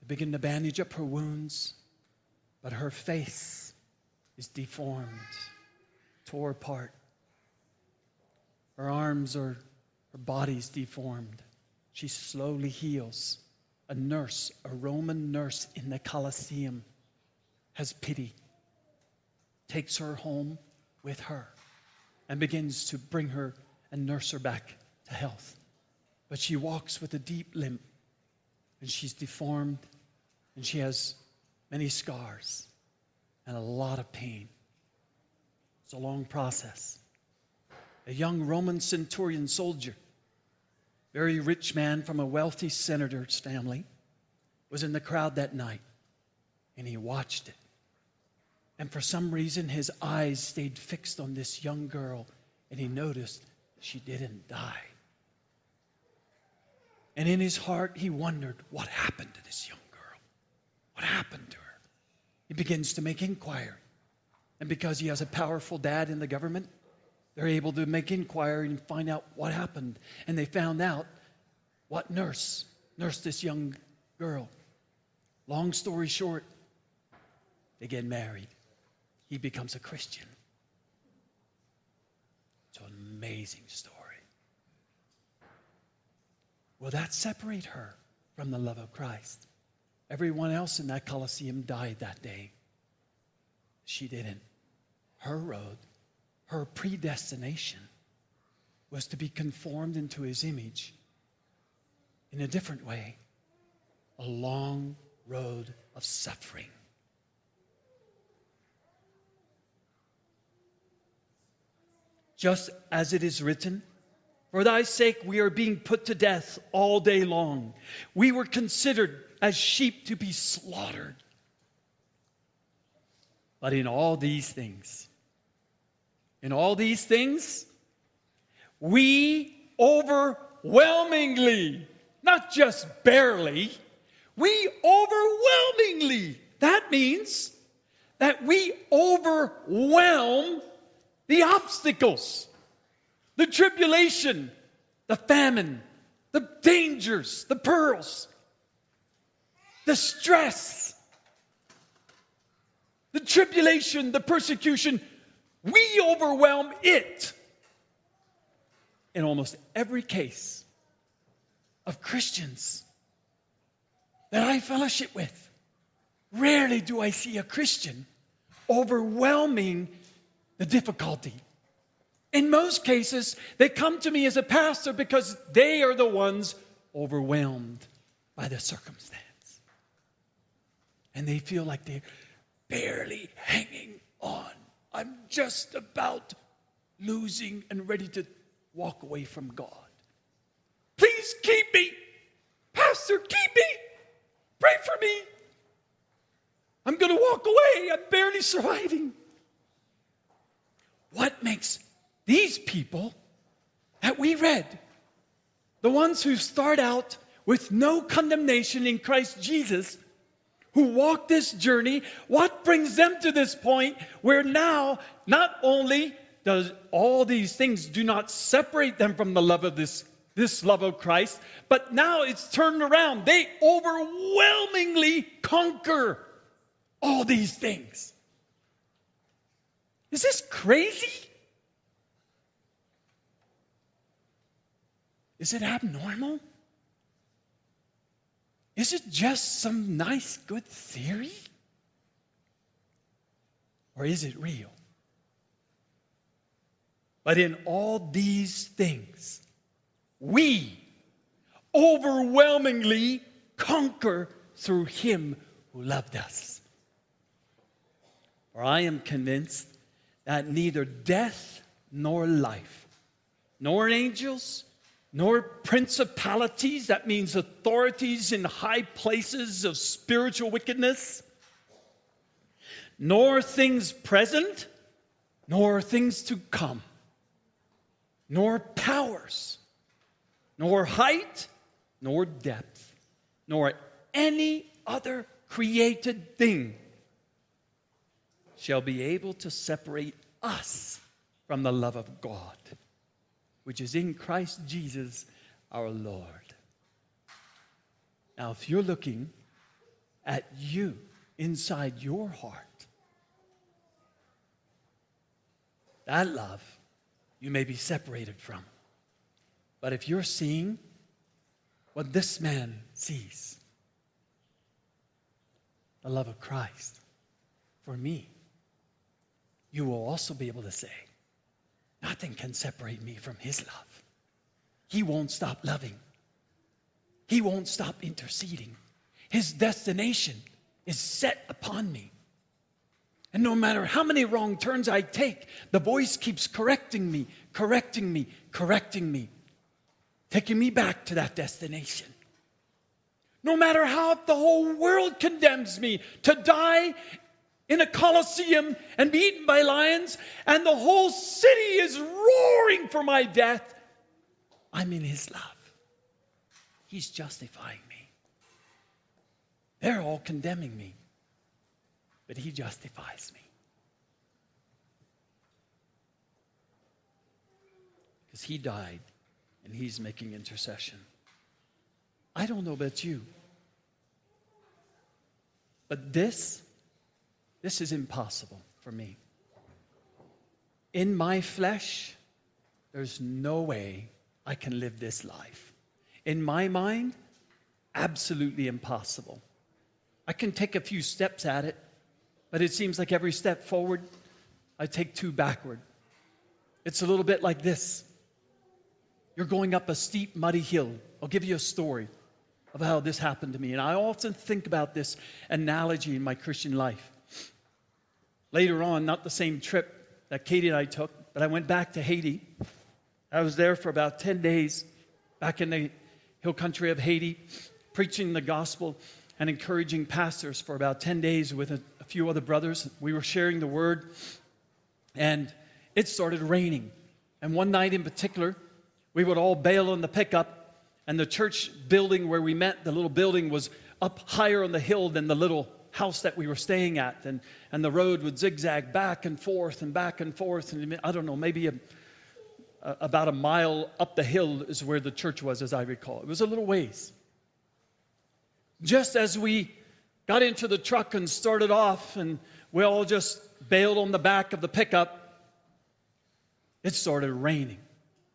They begin to bandage up her wounds. But her face is deformed, tore apart. Her arms or her body's deformed. She slowly heals. A nurse, a Roman nurse in the Colosseum, has pity, takes her home with her, and begins to bring her and nurse her back to health. But she walks with a deep limp, and she's deformed, and she has many scars and a lot of pain. It's a long process. A young Roman centurion soldier, very rich man from a wealthy senator's family, was in the crowd that night, and he watched it. And for some reason, his eyes stayed fixed on this young girl, and he noticed she didn't die. And in his heart, he wondered, what happened to this young girl? What happened to her? He begins to make inquiry. And because he has a powerful dad in the government, they're able to make inquiry and find out what happened. And they found out what nurse nursed this young girl. Long story short, they get married. He becomes a Christian. It's an amazing story. Will that separate her from the love of Christ? Everyone else in that Colosseum died that day. She didn't. Her road, her predestination, was to be conformed into his image in a different way, a long road of suffering. Just as it is written, for thy sake we are being put to death all day long. We were considered as sheep to be slaughtered. But in all these things, we overwhelmingly, not just barely, we overwhelmingly. That means that we overwhelm the obstacles, the tribulation, the famine, the dangers, the perils, the stress, the tribulation, the persecution. We overwhelm it. In almost every case of Christians that I fellowship with, rarely do I see a Christian overwhelming the difficulty. In most cases, they come to me as a pastor because they are the ones overwhelmed by the circumstance. And they feel like they're barely hanging on. I'm just about losing and ready to walk away from God. Please keep me. Pastor, keep me. Pray for me. I'm going to walk away. I'm barely surviving. What makes these people that we read, the ones who start out with no condemnation in Christ Jesus, who walk this journey, what brings them to this point where now not only does all these things do not separate them from the love of this love of Christ, but now it's turned around. They overwhelmingly conquer all these things. Is this crazy? Is it abnormal? Is it just some nice, good theory? Or is it real? But in all these things, we overwhelmingly conquer through Him who loved us. For I am convinced that neither death nor life, nor angels, nor principalities, that means authorities in high places of spiritual wickedness, nor things present, nor things to come, nor powers, nor height, nor depth, nor any other created thing shall be able to separate us from the love of God, which is in Christ Jesus our Lord. Now, if you're looking at you inside your heart, that love you may be separated from. But if you're seeing what this man sees, the love of Christ for me, you will also be able to say, nothing can separate me from His love. He won't stop loving. He won't stop interceding. His destination is set upon me. And no matter how many wrong turns I take, the voice keeps correcting me, taking me back to that destination. No matter how the whole world condemns me to die in a Colosseum and be eaten by lions, and the whole city is roaring for my death, I'm in His love. He's justifying me. They're all condemning me, but He justifies me. Because He died and He's making intercession. I don't know about you, but this is impossible for me. In my flesh, there's no way I can live this life. In my mind, absolutely impossible. I can take a few steps at it, but it seems like every step forward, I take two backward. It's a little bit like this. You're going up a steep, muddy hill. I'll give you a story of how this happened to me. And I often think about this analogy in my Christian life. Later on, not the same trip that Katie and I took, but I went back to Haiti. I was there for about 10 days back in the hill country of Haiti, preaching the gospel and encouraging pastors for about 10 days with a few other brothers. We were sharing the word, and it started raining. And one night in particular, we would all bail on the pickup, and the church building where we met, the little building, was up higher on the hill than the little house that we were staying at, and the road would zigzag back and forth, and I don't know, maybe about a mile up the hill is where the church was, as I recall. It was a little ways. Just as we got into the truck and started off, and we all just bailed on the back of the pickup, it started raining,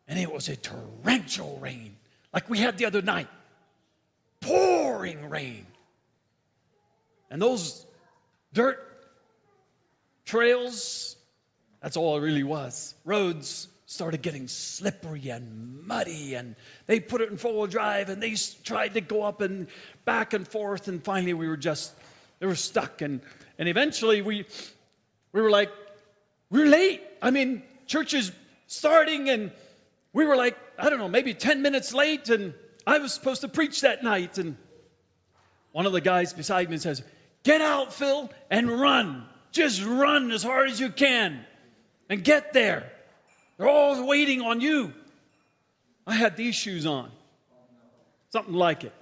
and it was a torrential rain, like we had the other night, pouring rain. And those dirt trails, that's all it really was. Roads started getting slippery and muddy, and they put it in four-wheel drive, and they tried to go up and back and forth, and finally they were stuck. And eventually we were like, we're late. I mean, church is starting, and we were like, I don't know, maybe 10 minutes late, and I was supposed to preach that night. And one of the guys beside me says, Get out, Phil, and run. Just run as hard as you can and get there. They're all waiting on you. I had these shoes on. Something like it.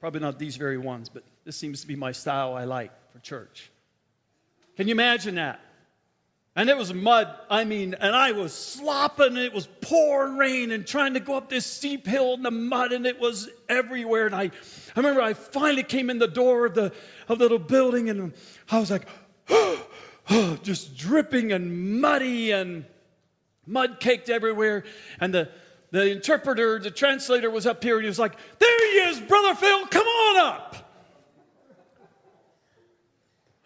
Probably not these very ones, but this seems to be my style I like for church. Can you imagine that? And it was mud, and I was slopping, and it was pouring rain, and trying to go up this steep hill in the mud, and it was everywhere. And I remember I finally came in the door of the little building, and I was like, just dripping and muddy and mud caked everywhere. And the interpreter, the translator was up here, and he was like, there he is, Brother Phil, come on up.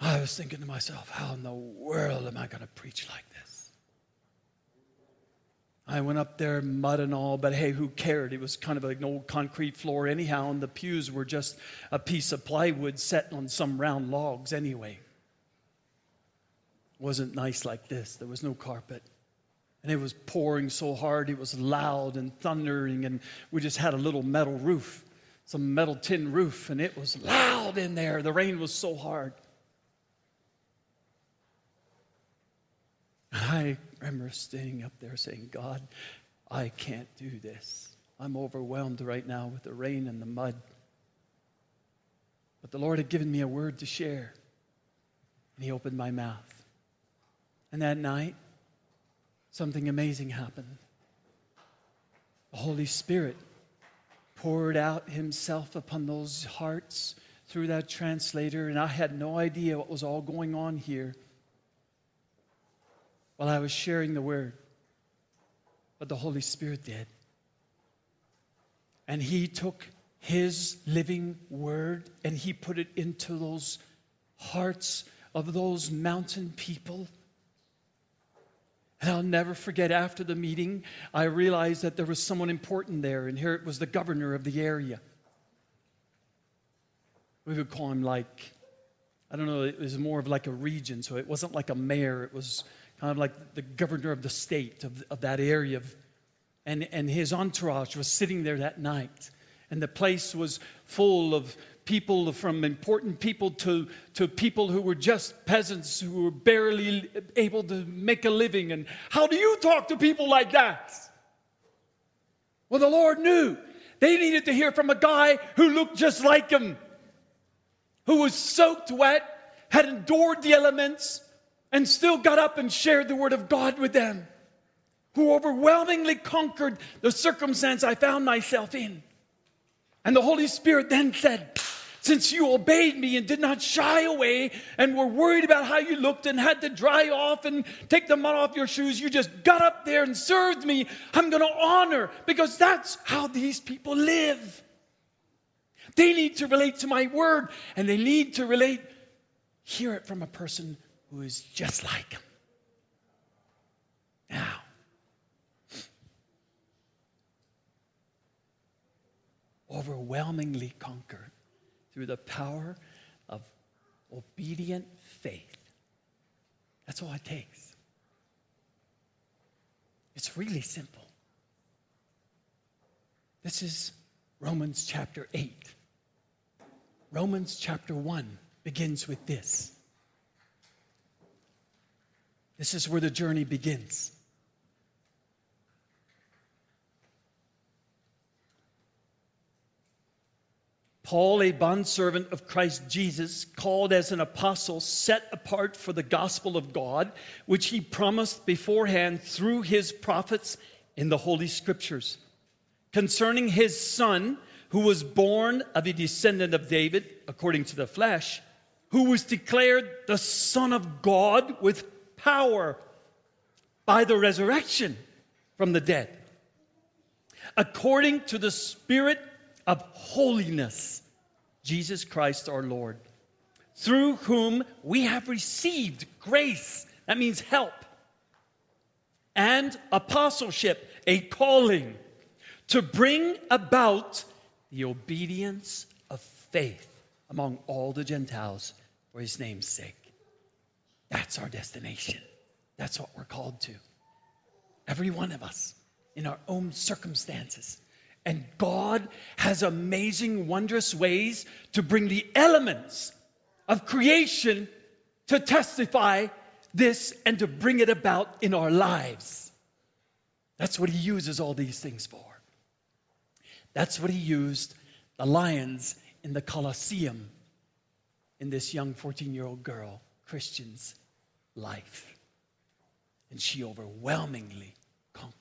I was thinking to myself, how in the world am I going to preach like this? I went up there, mud and all, but hey, who cared? It was kind of like an old concrete floor anyhow, and the pews were just a piece of plywood set on some round logs anyway. It wasn't nice like this. There was no carpet. And it was pouring so hard, it was loud and thundering, and we just had a little metal roof, some metal tin roof, and it was loud in there. The rain was so hard. I remember standing up there saying, God, I can't do this. I'm overwhelmed right now with the rain and the mud. But the Lord had given me a word to share. And He opened my mouth. And that night, something amazing happened. The Holy Spirit poured out Himself upon those hearts through that translator. And I had no idea what was all going on here while I was sharing the word. But the Holy Spirit did. And He took His living word and He put it into those hearts of those mountain people. And I'll never forget, after the meeting, I realized that there was someone important there. And here it was the governor of the area. We would call him it was more of like a region. So it wasn't like a mayor. It was kind of like the governor of the state of that area. And his entourage was sitting there that night. And the place was full of people, from important people to people who were just peasants who were barely able to make a living. And how do you talk to people like that? Well, the Lord knew they needed to hear from a guy who looked just like him, who was soaked wet, had endured the elements, and still got up and shared the word of God with them, who overwhelmingly conquered the circumstance I found myself in. And the Holy Spirit then said, since you obeyed me and did not shy away and were worried about how you looked and had to dry off and take the mud off your shoes, you just got up there and served me. I'm going to honor, because that's how these people live. They need to relate to my word, and they need to hear it from a person who is just like Him. Now, overwhelmingly conquered through the power of obedient faith. That's all it takes. It's really simple. This is Romans chapter 8. Romans chapter 1 begins with this. This is where the journey begins. Paul, a bondservant of Christ Jesus, called as an apostle, set apart for the gospel of God, which He promised beforehand through His prophets in the Holy Scriptures, concerning His Son, who was born of a descendant of David, according to the flesh, who was declared the Son of God with power by the resurrection from the dead, according to the Spirit of holiness, Jesus Christ our Lord, through whom we have received grace, that means help, and apostleship, a calling to bring about the obedience of faith among all the Gentiles for His name's sake. That's our destination. That's what we're called to. Every one of us in our own circumstances. And God has amazing, wondrous ways to bring the elements of creation to testify this and to bring it about in our lives. That's what he uses all these things for. That's what he used the lions in the Colosseum in this young 14-year-old girl, Christian's life. And she overwhelmingly conquered.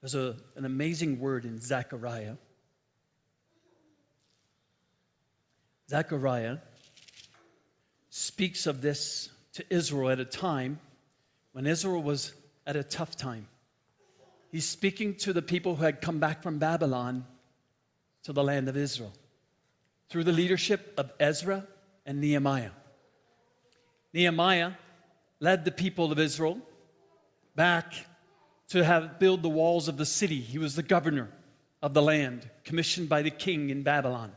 There's an amazing word in Zechariah. Zechariah speaks of this to Israel at a time when Israel was at a tough time. He's speaking to the people who had come back from Babylon to the land of Israel through the leadership of Ezra and Nehemiah. Nehemiah led the people of Israel back to build the walls of the city. He was the governor of the land, commissioned by the king in Babylon.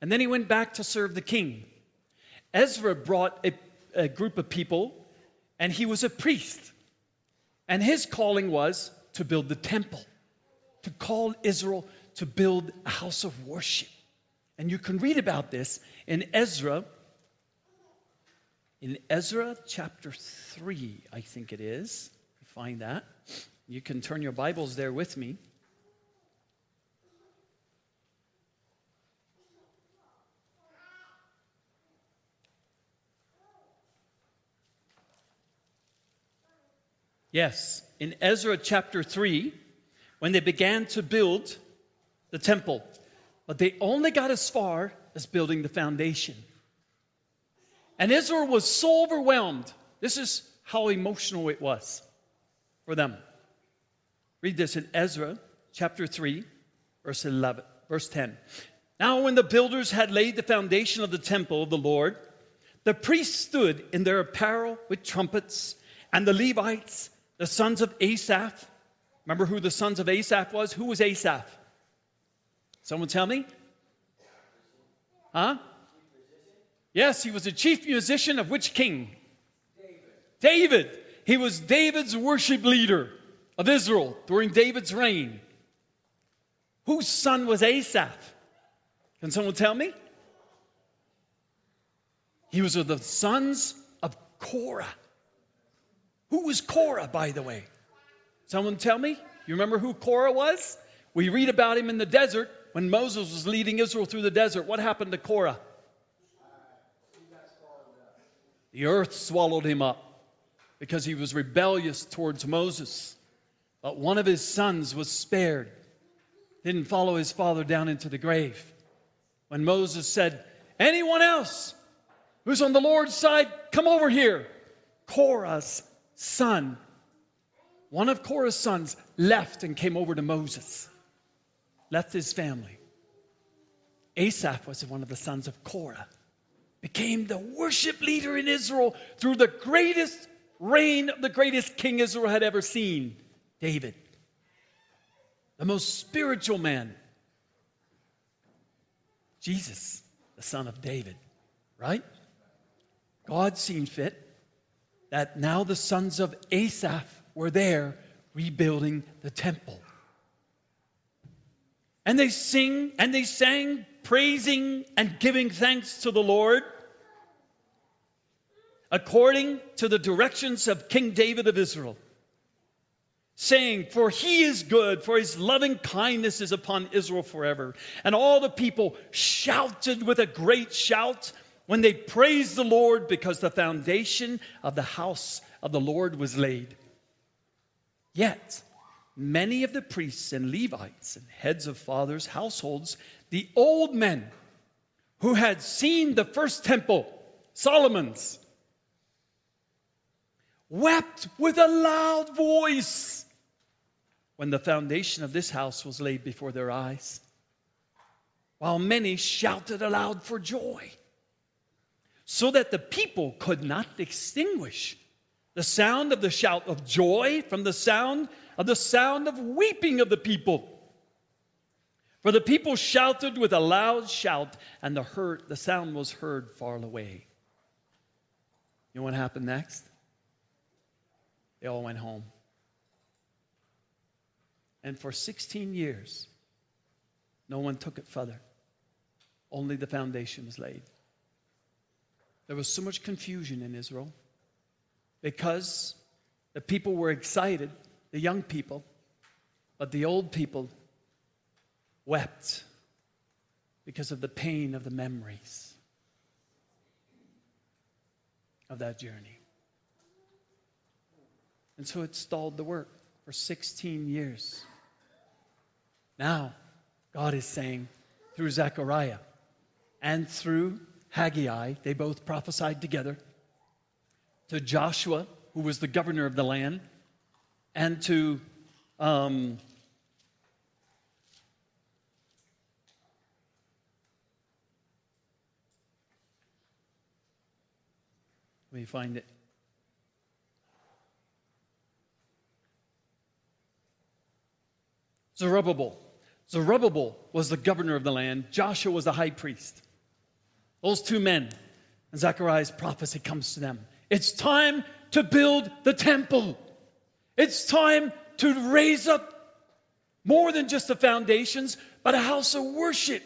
And then he went back to serve the king. Ezra brought a group of people, and he was a priest. And his calling was to build the temple, to call Israel to build a house of worship. And you can read about this in Ezra chapter 3, I think it is. Find that. You can turn your Bibles there with me. Yes, in Ezra chapter 3, when they began to build the temple, but they only got as far as building the foundation. And Israel was so overwhelmed. This is how emotional it was for them. Read this in Ezra chapter 3, verse 10. Now when the builders had laid the foundation of the temple of the Lord, the priests stood in their apparel with trumpets, and the Levites, the sons of Asaph. Remember who the sons of Asaph was? Who was Asaph? Someone tell me? Huh? Yes, he was a chief musician of which king? David. He was David's worship leader of Israel during David's reign. Whose son was Asaph? Can someone tell me? He was of the sons of Korah. Who was Korah, by the way? Someone tell me? You remember who Korah was? We read about him in the desert when Moses was leading Israel through the desert. What happened to Korah? The earth swallowed him up, because he was rebellious towards Moses. But one of his sons was spared. Didn't follow his father down into the grave. When Moses said, anyone else who's on the Lord's side, come over here. Korah's son, one of Korah's sons, left and came over to Moses. Left his family. Asaph was one of the sons of Korah. Became the worship leader in Israel through the greatest reign of the greatest king Israel had ever seen, David. The most spiritual man. Jesus, the son of David, right? God seemed fit that now the sons of Asaph were there rebuilding the temple. And they sang, praising and giving thanks to the Lord, according to the directions of King David of Israel, saying, for he is good, for his loving kindness is upon Israel forever. And all the people shouted with a great shout when they praised the Lord, because the foundation of the house of the Lord was laid. Yet many of the priests and Levites and heads of fathers' households, the old men who had seen the first temple, Solomon's, wept with a loud voice when the foundation of this house was laid before their eyes, while many shouted aloud for joy, so that the people could not extinguish the sound of the shout of joy from the sound of weeping of the people. For the people shouted with a loud shout, and the sound was heard far away. You know what happened next? They all went home. And for 16 years, no one took it further. Only the foundation was laid. There was so much confusion in Israel because the people were excited, the young people, but the old people wept because of the pain of the memories of that journey. And so it stalled the work for 16 years. Now, God is saying through Zechariah and through Haggai, they both prophesied together, to Joshua, who was the governor of the land, and to let me find it. Zerubbabel. Zerubbabel was the governor of the land. Joshua was the high priest. Those two men, and Zechariah's prophecy comes to them. It's time to build the temple. It's time to raise up more than just the foundations, but a house of worship.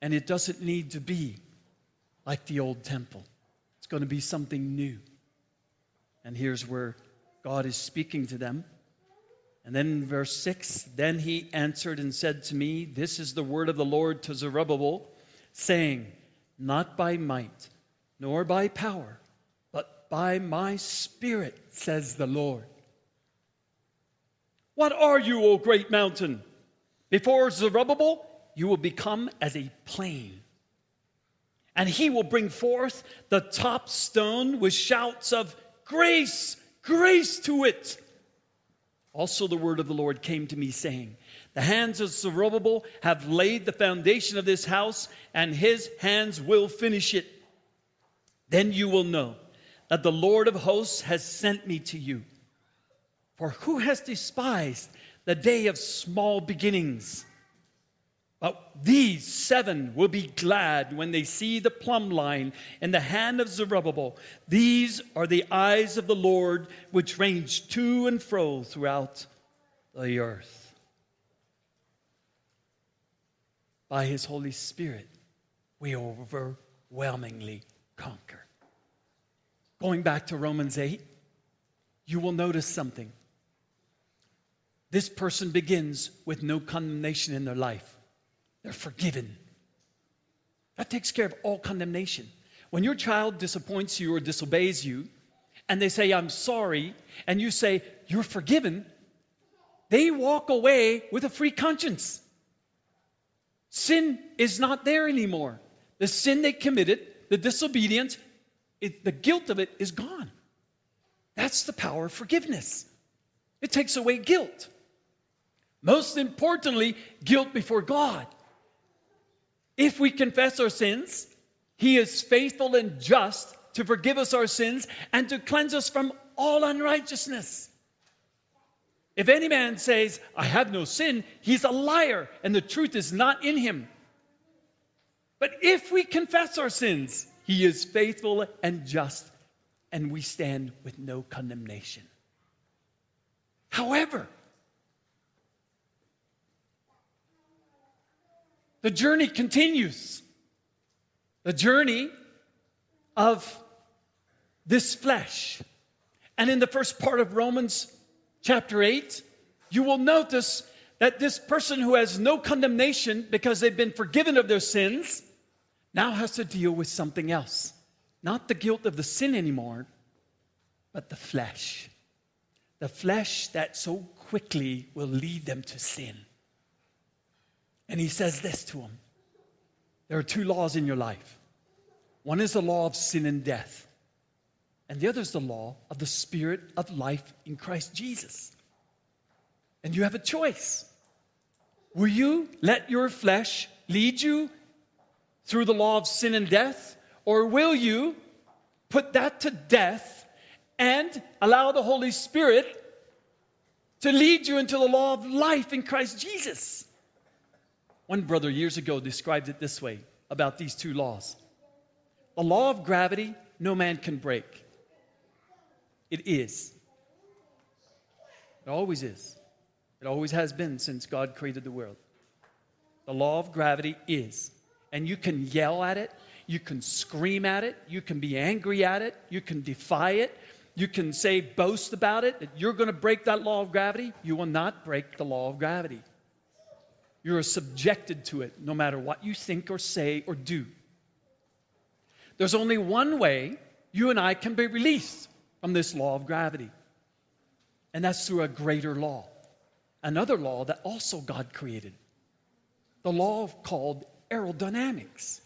And it doesn't need to be like the old temple. It's going to be something new. And here's where God is speaking to them. And then in verse 6, then he answered and said to me, this is the word of the Lord to Zerubbabel, saying, not by might, nor by power, but by my spirit, says the Lord. What are you, O great mountain? Before Zerubbabel, you will become as a plain. And he will bring forth the top stone with shouts of grace, grace to it. Also the word of the Lord came to me, saying, the hands of Zerubbabel have laid the foundation of this house, and his hands will finish it. Then you will know that the Lord of hosts has sent me to you. For who has despised the day of small beginnings? But these 7 will be glad when they see the plumb line in the hand of Zerubbabel. These are the eyes of the Lord, which range to and fro throughout the earth. By his Holy Spirit, we overwhelmingly conquer. Going back to Romans 8, you will notice something. This person begins with no condemnation in their life. They're forgiven. That takes care of all condemnation. When your child disappoints you or disobeys you, and they say, I'm sorry, and you say, you're forgiven, they walk away with a free conscience. Sin is not there anymore. The sin they committed, the disobedience, the guilt of it is gone. That's the power of forgiveness. It takes away guilt. Most importantly, guilt before God. If we confess our sins, he is faithful and just to forgive us our sins and to cleanse us from all unrighteousness. If any man says, I have no sin, he's a liar and the truth is not in him. But if we confess our sins, he is faithful and just, and we stand with no condemnation. However, the journey continues. The journey of this flesh. And in the first part of Romans chapter 8, you will notice that this person who has no condemnation because they've been forgiven of their sins now has to deal with something else. Not the guilt of the sin anymore, but the flesh. The flesh that so quickly will lead them to sin. And he says this to him. There are 2 laws in your life. One is the law of sin and death. And the other is the law of the spirit of life in Christ Jesus. And you have a choice. Will you let your flesh lead you through the law of sin and death? Or will you put that to death and allow the Holy Spirit to lead you into the law of life in Christ Jesus? One brother years ago described it this way about these 2 laws. The law of gravity, no man can break. It is. It always is. It always has been since God created the world. The law of gravity is. And you can yell at it. You can scream at it. You can be angry at it. You can defy it. You can say, boast about it, that you're going to break that law of gravity. You will not break the law of gravity. You are subjected to it no matter what you think or say or do. There's only one way you and I can be released from this law of gravity. And that's through a greater law. Another law that also God created. The law called aerodynamics.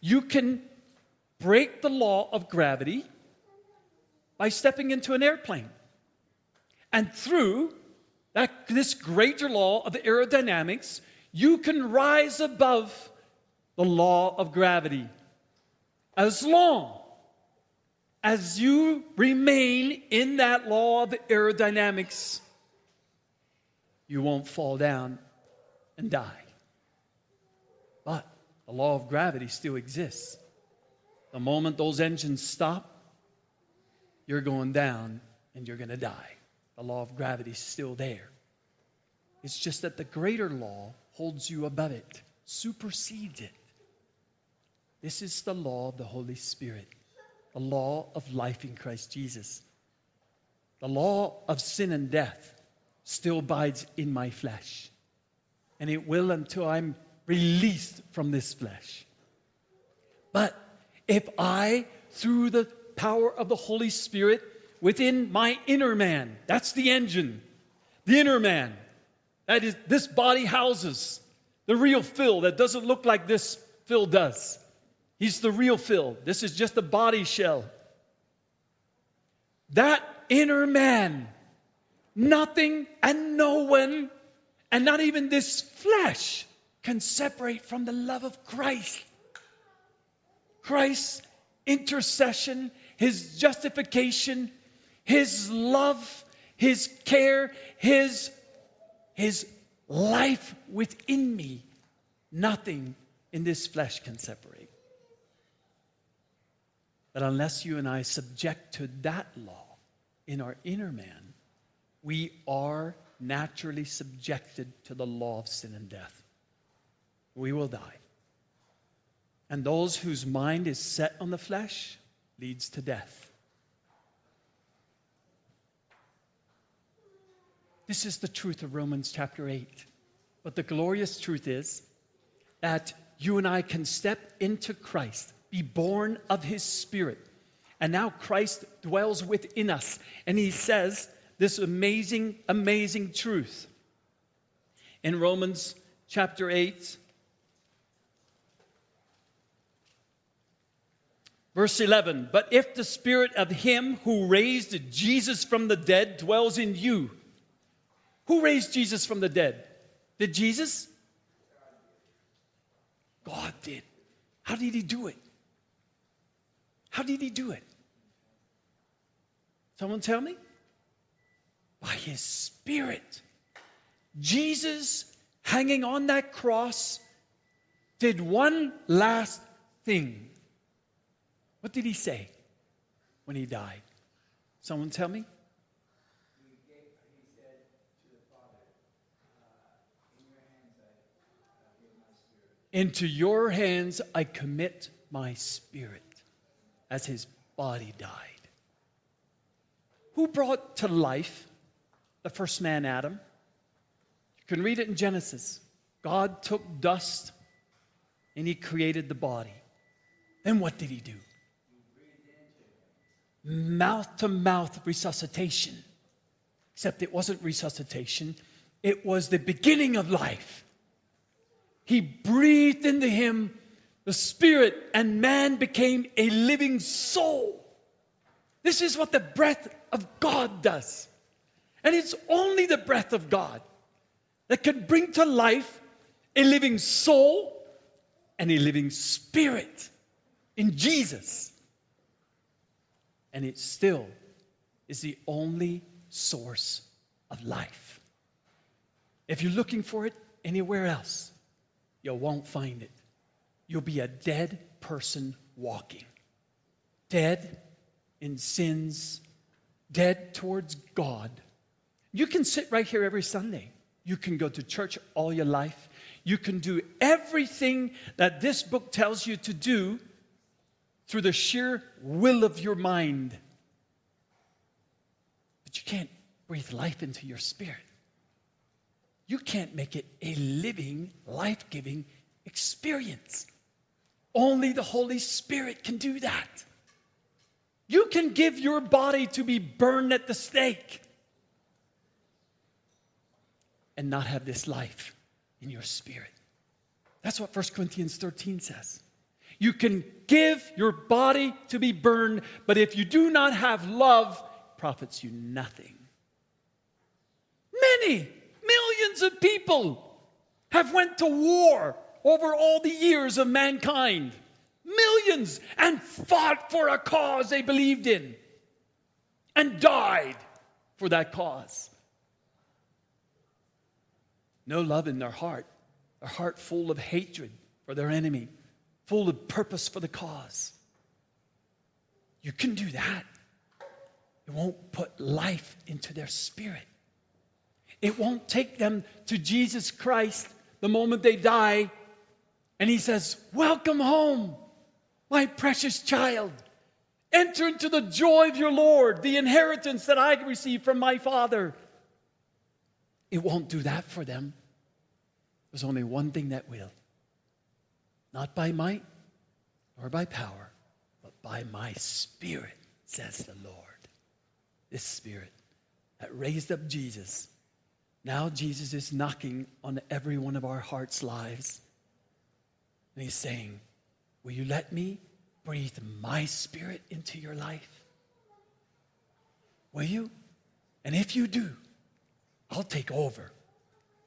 You can break the law of gravity by stepping into an airplane. And through this greater law of aerodynamics, you can rise above the law of gravity as long as you remain in that law of aerodynamics. You won't fall down and die. But the law of gravity still exists. The moment those engines stop, you're going down and you're going to die. The law of gravity is still there. It's just that the greater law holds you above it, supersedes it. This is the law of the Holy Spirit, the law of life in Christ Jesus. The law of sin and death still abides in my flesh, and it will until I'm released from this flesh. But if I, through the power of the Holy Spirit, within my inner man, that's the engine, the inner man, that is, this body houses the real Phil that doesn't look like this Phil does. He's the real Phil. This is just a body shell. That inner man, nothing and no one, and not even this flesh, can separate from the love of Christ. Christ's intercession, His justification, His love, His care, His life within me. Nothing in this flesh can separate. But unless you and I subject to that law in our inner man, we are naturally subjected to the law of sin and death. We will die. And those whose mind is set on the flesh leads to death. This is the truth of Romans chapter 8. But the glorious truth is that you and I can step into Christ, be born of His Spirit. And now Christ dwells within us. And He says this amazing, amazing truth. In Romans chapter 8, Verse 11, but if the Spirit of Him who raised Jesus from the dead dwells in you. Who raised Jesus from the dead? Did Jesus? God did. How did He do it? How did He do it? Someone tell me? By His Spirit. Jesus, hanging on that cross, did one last thing. What did He say when He died? Someone tell me? He said to the Father, in your hands I commit my spirit. Into your hands I commit my spirit, as His body died. Who brought to life the first man, Adam? You can read it in Genesis. God took dust and He created the body. Then what did He do? Mouth-to-mouth resuscitation. Except it wasn't resuscitation. It was the beginning of life. He breathed into him the Spirit, and man became a living soul. This is what the breath of God does. And it's only the breath of God that can bring to life a living soul and a living spirit in Jesus. And it still is the only source of life. If you're looking for it anywhere else, you won't find it. You'll be a dead person walking. Dead in sins. Dead towards God. You can sit right here every Sunday. You can go to church all your life. You can do everything that this book tells you to do through the sheer will of your mind. But you can't breathe life into your spirit. You can't make it a living, life-giving experience. Only the Holy Spirit can do that. You can give your body to be burned at the stake and not have this life in your spirit. That's what 1 Corinthians 13 says. You can give your body to be burned, but if you do not have love, it profits you nothing. Many, millions of people have went to war over all the years of mankind. Millions, and fought for a cause they believed in and died for that cause. No love in their heart full of hatred for their enemy, full of purpose for the cause. You can do that. It won't put life into their spirit. It won't take them to Jesus Christ the moment they die, and he says, "Welcome home, my precious child. Enter into the joy of your Lord, the inheritance that I received from my Father." It won't do that for them. There's only one thing that will. Not by might, nor by power, but by my Spirit, says the Lord. This Spirit that raised up Jesus. Now Jesus is knocking on every one of our hearts' lives. And he's saying, "Will you let me breathe my Spirit into your life? Will you? And if you do, I'll take over.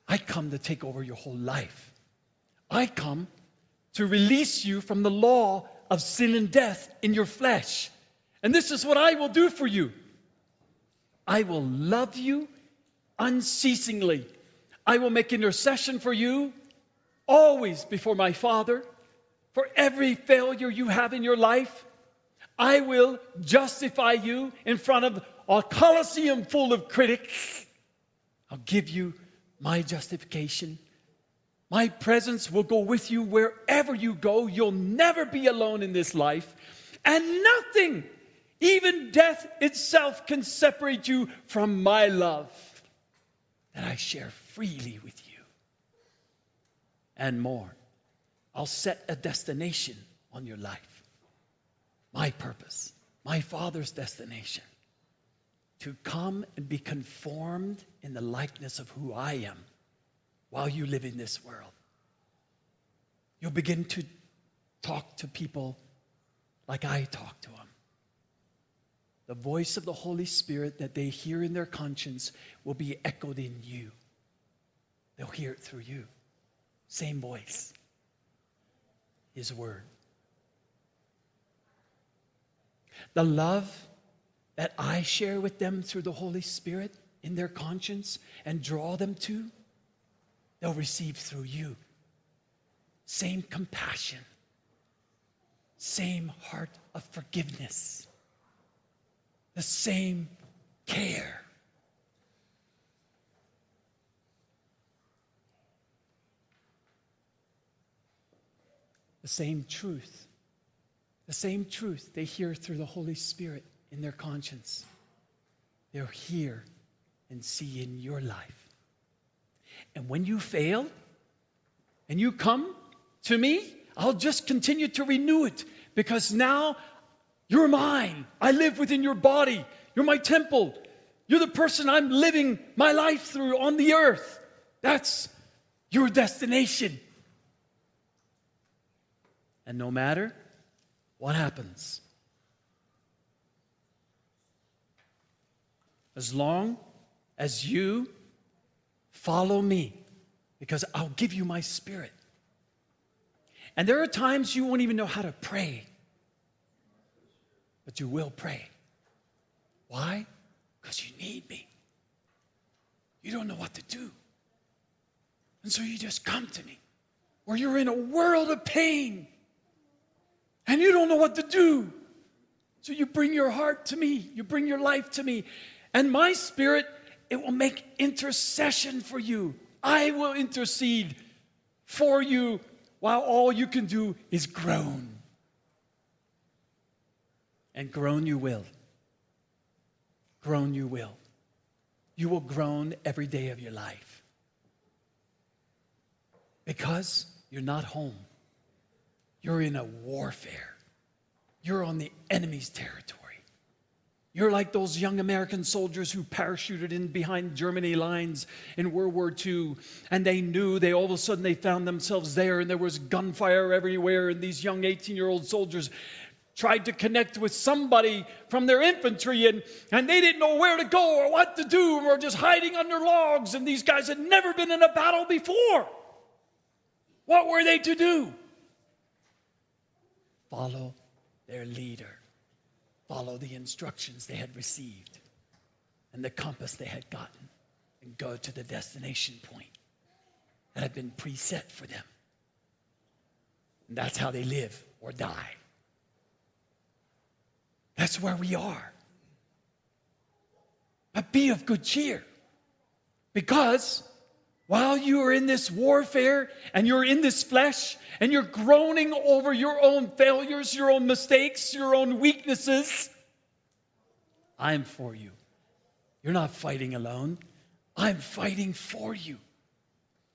I come to take over your whole life. I come to release you from the law of sin and death in your flesh. And this is what I will do for you. I will love you unceasingly. I will make intercession for you always before my Father. For every failure you have in your life, I will justify you in front of a Colosseum full of critics. I'll give you my justification. My presence will go with you wherever you go. You'll never be alone in this life. And nothing, even death itself, can separate you from my love that I share freely with you. And more, I'll set a destination on your life. My purpose, my Father's destination. To come and be conformed in the likeness of who I am while you live in this world." You'll begin to talk to people like I talk to them. The voice of the Holy Spirit that they hear in their conscience will be echoed in you. They'll hear it through you. Same voice. His word. The love that I share with them through the Holy Spirit in their conscience and draw them to, they'll receive through you. Same compassion, same heart of forgiveness, the same care. The same truth. The same truth they hear through the Holy Spirit in their conscience, they'll hear and see in your life. And when you fail and you come to me, I'll just continue to renew it, because now you're mine. I live within your body. You're my temple. You're the person I'm living my life through on the earth. That's your destination. And no matter what happens, as long as you follow me, because I'll give you my Spirit. And there are times you won't even know how to pray, but you will pray. Why? Because you need me. You don't know what to do. And so you just come to me, where you're in a world of pain, and you don't know what to do. So you bring your heart to me, you bring your life to me, and my Spirit it will make intercession for you. I will intercede for you while all you can do is groan. And groan you will. Groan you will. You will groan every day of your life. Because you're not home. You're in a warfare. You're on the enemy's territory. You're like those young American soldiers who parachuted in behind Germany lines in World War II, and they knew, they all of a sudden they found themselves there, and there was gunfire everywhere, and these young 18-year-old soldiers tried to connect with somebody from their infantry, and they didn't know where to go or what to do, and were just hiding under logs, and these guys had never been in a battle before. What were they to do? Follow their leader. Follow the instructions they had received and the compass they had gotten, and go to the destination point that had been preset for them. And that's how they live or die. That's where we are. But be of good cheer, because while you are in this warfare and you're in this flesh and you're groaning over your own failures, your own mistakes, your own weaknesses, I'm for you. You're not fighting alone. I'm fighting for you.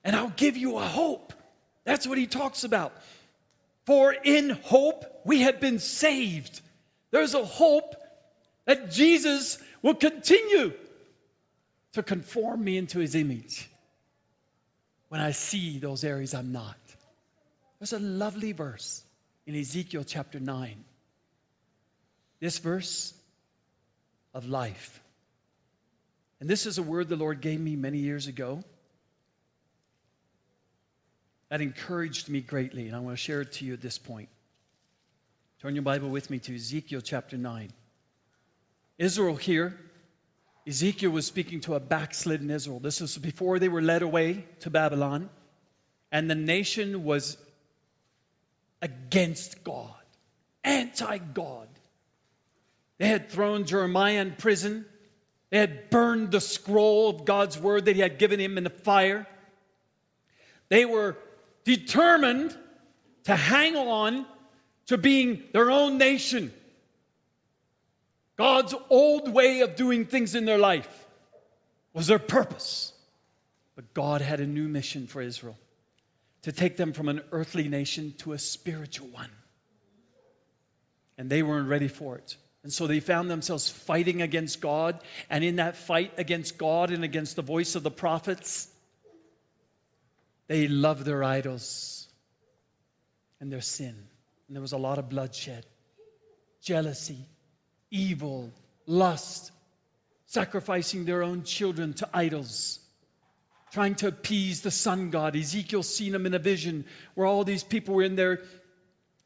And I'll give you a hope. That's what he talks about. For in hope we have been saved. There's a hope that Jesus will continue to conform me into his image. When I see those areas I'm not. There's a lovely verse in Ezekiel chapter 9. This verse of life. And this is a word the Lord gave me many years ago that encouraged me greatly, and I want to share it to you at this point. Turn your Bible with me to Ezekiel chapter 9. Israel here. Ezekiel was speaking to a backslidden Israel. This was before they were led away to Babylon. And the nation was against God. Anti-God. They had thrown Jeremiah in prison. They had burned the scroll of God's word that he had given him in the fire. They were determined to hang on to being their own nation. God's old way of doing things in their life was their purpose. But God had a new mission for Israel, to take them from an earthly nation to a spiritual one. And they weren't ready for it. And so they found themselves fighting against God. And in that fight against God and against the voice of the prophets, they loved their idols and their sin. And there was a lot of bloodshed, jealousy, evil, lust, sacrificing their own children to idols, trying to appease the sun god. Ezekiel seen him in a vision where all these people were in there,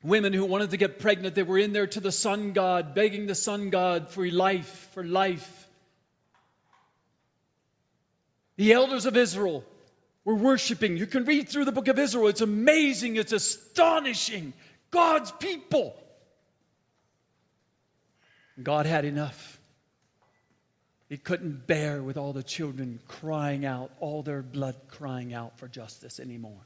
women who wanted to get pregnant. They were in there to the sun god, begging the sun god for life, for life. The elders of Israel were worshiping. You can read through the book of Israel. It's amazing. It's astonishing. God's people. God had enough. He couldn't bear with all the children crying out, all their blood crying out for justice anymore.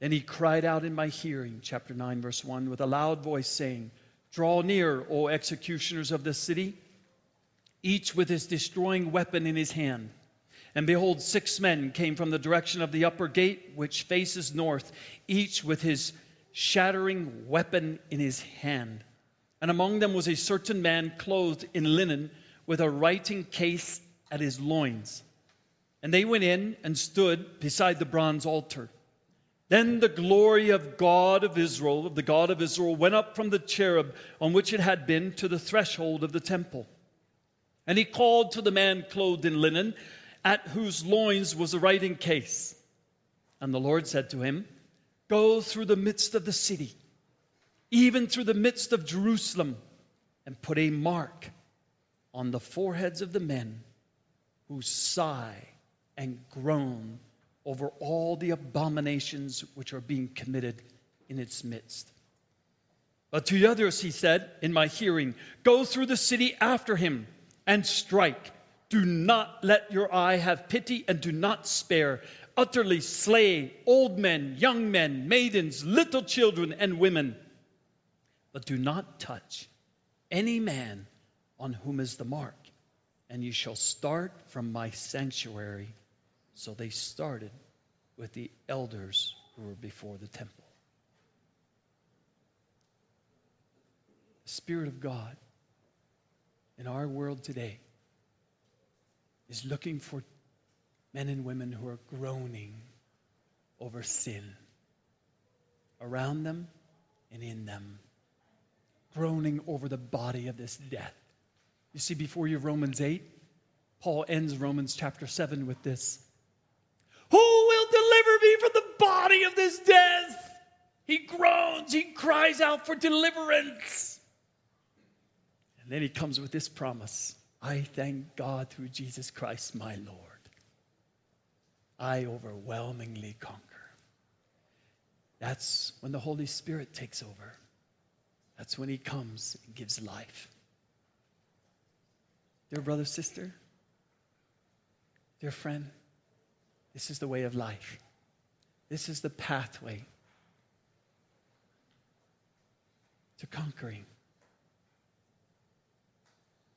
Then he cried out in my hearing, chapter 9, verse 1, with a loud voice saying, "Draw near, O executioners of this city, each with his destroying weapon in his hand." And behold, 6 men came from the direction of the upper gate, which faces north, each with his shattering weapon in his hand. And among them was a certain man clothed in linen with a writing case at his loins. And they went in and stood beside the bronze altar. Then the glory of the God of Israel, went up from the cherub on which it had been to the threshold of the temple. And he called to the man clothed in linen, at whose loins was the writing case. And the Lord said to him, "Go through the midst of the city, even through the midst of Jerusalem, and put a mark on the foreheads of the men who sigh and groan over all the abominations which are being committed in its midst." But to the others he said in my hearing, "Go through the city after him and strike, Do not let your eye have pity and do not spare. Utterly slay old men, young men, maidens, little children, and women. But do not touch any man on whom is the mark. And you shall start from my sanctuary. So they started with the elders who were before the temple. The Spirit of God in our world today is looking for men and women who are groaning over sin around them and in them, groaning over the body of this death. You see, before you Romans 8, Paul ends Romans chapter 7 with this. Who will deliver me from the body of this death? He groans, he cries out for deliverance. And then he comes with this promise. I thank God through Jesus Christ my Lord. I overwhelmingly conquer. That's when the Holy Spirit takes over. That's when he comes and gives life. Dear brother, sister, dear friend, this is the way of life. This is the pathway to conquering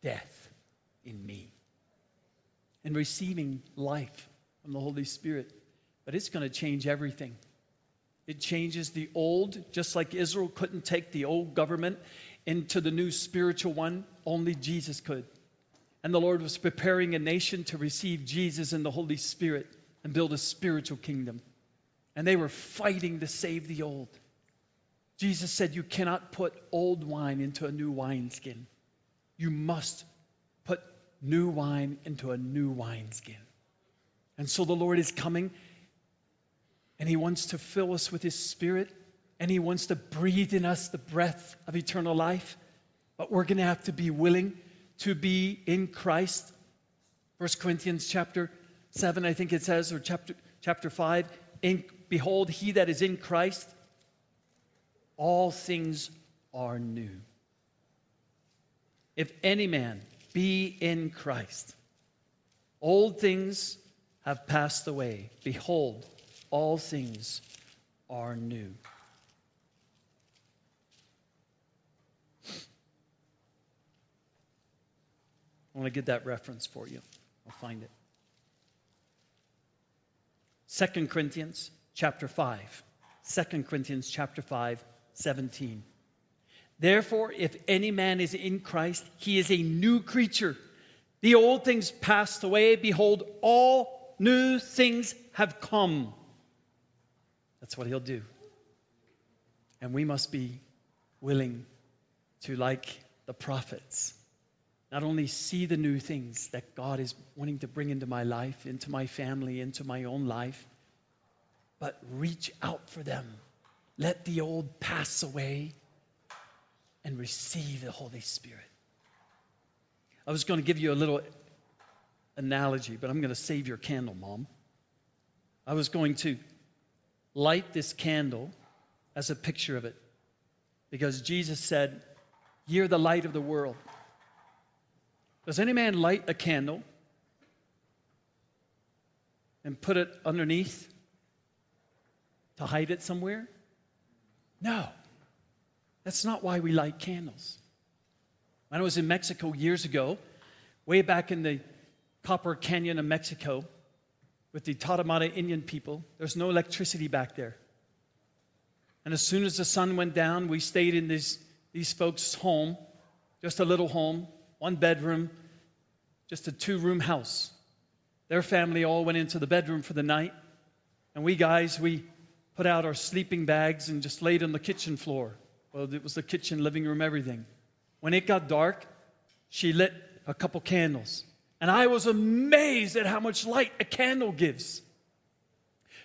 death in me and receiving life from the Holy Spirit. But it's going to change everything. It changes the old, just like Israel couldn't take the old government into the new spiritual one, only Jesus could. And the Lord was preparing a nation to receive Jesus and the Holy Spirit and build a spiritual kingdom. And they were fighting to save the old. Jesus said, you cannot put old wine into a new wineskin. You must put new wine into a new wineskin. And so the Lord is coming, and he wants to fill us with his Spirit, and he wants to breathe in us the breath of eternal life. But we're going to have to be willing to be in Christ. 1 Corinthians chapter 7, I think it says, or chapter 5, behold, he that is in Christ, all things are new. If any man be in Christ, old things have passed away. Behold, all things are new. I want to get that reference for you. I'll find it. 2 Corinthians chapter 5. 2 Corinthians chapter 5, 17. Therefore, if any man is in Christ, he is a new creature. The old things passed away. Behold, all new things have come. That's what he'll do. And we must be willing to, like the prophets, not only see the new things that God is wanting to bring into my life, into my family, into my own life, but reach out for them. Let the old pass away and receive the Holy Spirit. I was going to give you a little analogy, but I'm going to save your candle, Mom. I was going to light this candle as a picture of it, because Jesus said, "You're the light of the world." Does any man light a candle and put it underneath to hide it somewhere? No. That's not why we light candles. When I was in Mexico years ago, way back in the Copper Canyon of Mexico, with the Tatamá Indian people, there's no electricity back there. And as soon as the sun went down, we stayed in these folks' home, just a little home, one bedroom, just a two-room house. Their family all went into the bedroom for the night. And we guys, we put out our sleeping bags and just laid on the kitchen floor. Well, it was the kitchen, living room, everything. When it got dark, she lit a couple candles. And I was amazed at how much light a candle gives.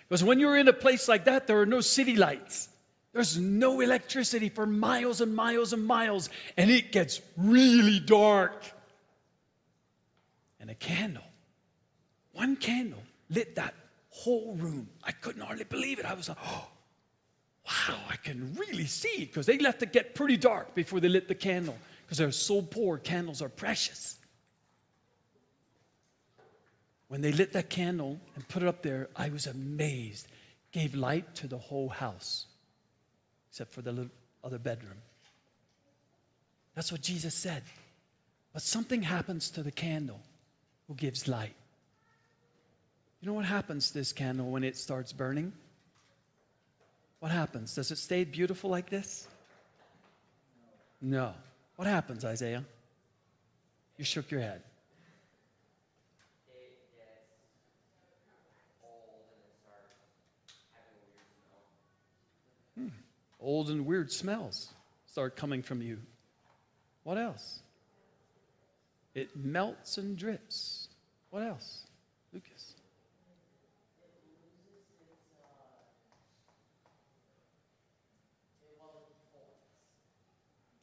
Because when you're in a place like that, there are no city lights. There's no electricity for miles and miles and miles, and it gets really dark. And a candle, one candle, lit that whole room. I couldn't hardly believe it. I was like, oh, wow, I can really see it. Because they left it get pretty dark before they lit the candle. Because they're so poor, candles are precious. When they lit that candle and put it up there, I was amazed. Gave light to the whole house, except for the other bedroom. That's what Jesus said. But something happens to the candle who gives light. You know what happens to this candle when it starts burning? What happens? Does it stay beautiful like this? No. What happens, Isaiah? You shook your head. Old and weird smells start coming from you. What else? It melts and drips. What else? Lucas.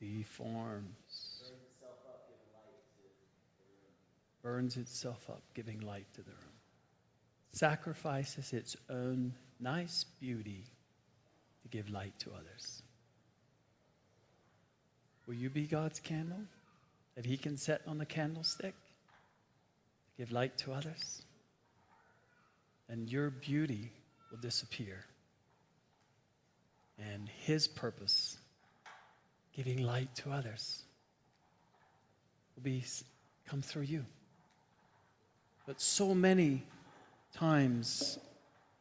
Deforms. Burns itself up, giving light to the room. Sacrifices its own nice beauty to give light to others. Will you be God's candle that He can set on the candlestick to give light to others? And your beauty will disappear. And His purpose, giving light to others, will come through you. But so many times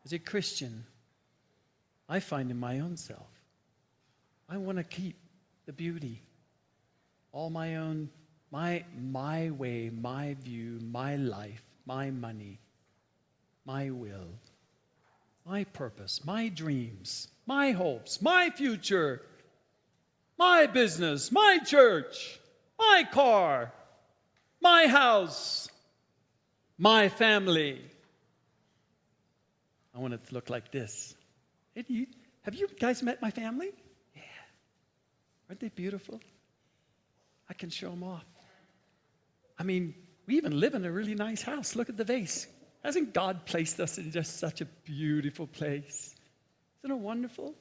as a Christian, I find in my own self, I want to keep the beauty, all my own, my way, my view, my life, my money, my will, my purpose, my dreams, my hopes, my future, my business, my church, my car, my house, my family. I want it to look like this. Have you guys met my family? Yeah. Aren't they beautiful? I can show them off. I mean, we even live in a really nice house. Look at the vase. Hasn't God placed us in just such a beautiful place? Isn't it wonderful?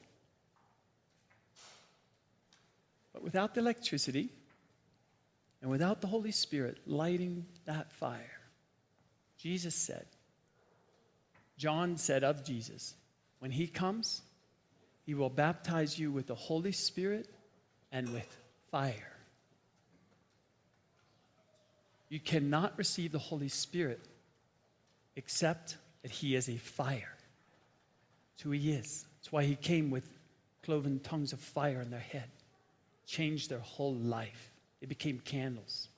But without the electricity and without the Holy Spirit lighting that fire, Jesus said, John said of Jesus, when He comes, He will baptize you with the Holy Spirit and with fire. You cannot receive the Holy Spirit except that He is a fire. That's who He is. That's why He came with cloven tongues of fire in their head. Changed their whole life. They became candles.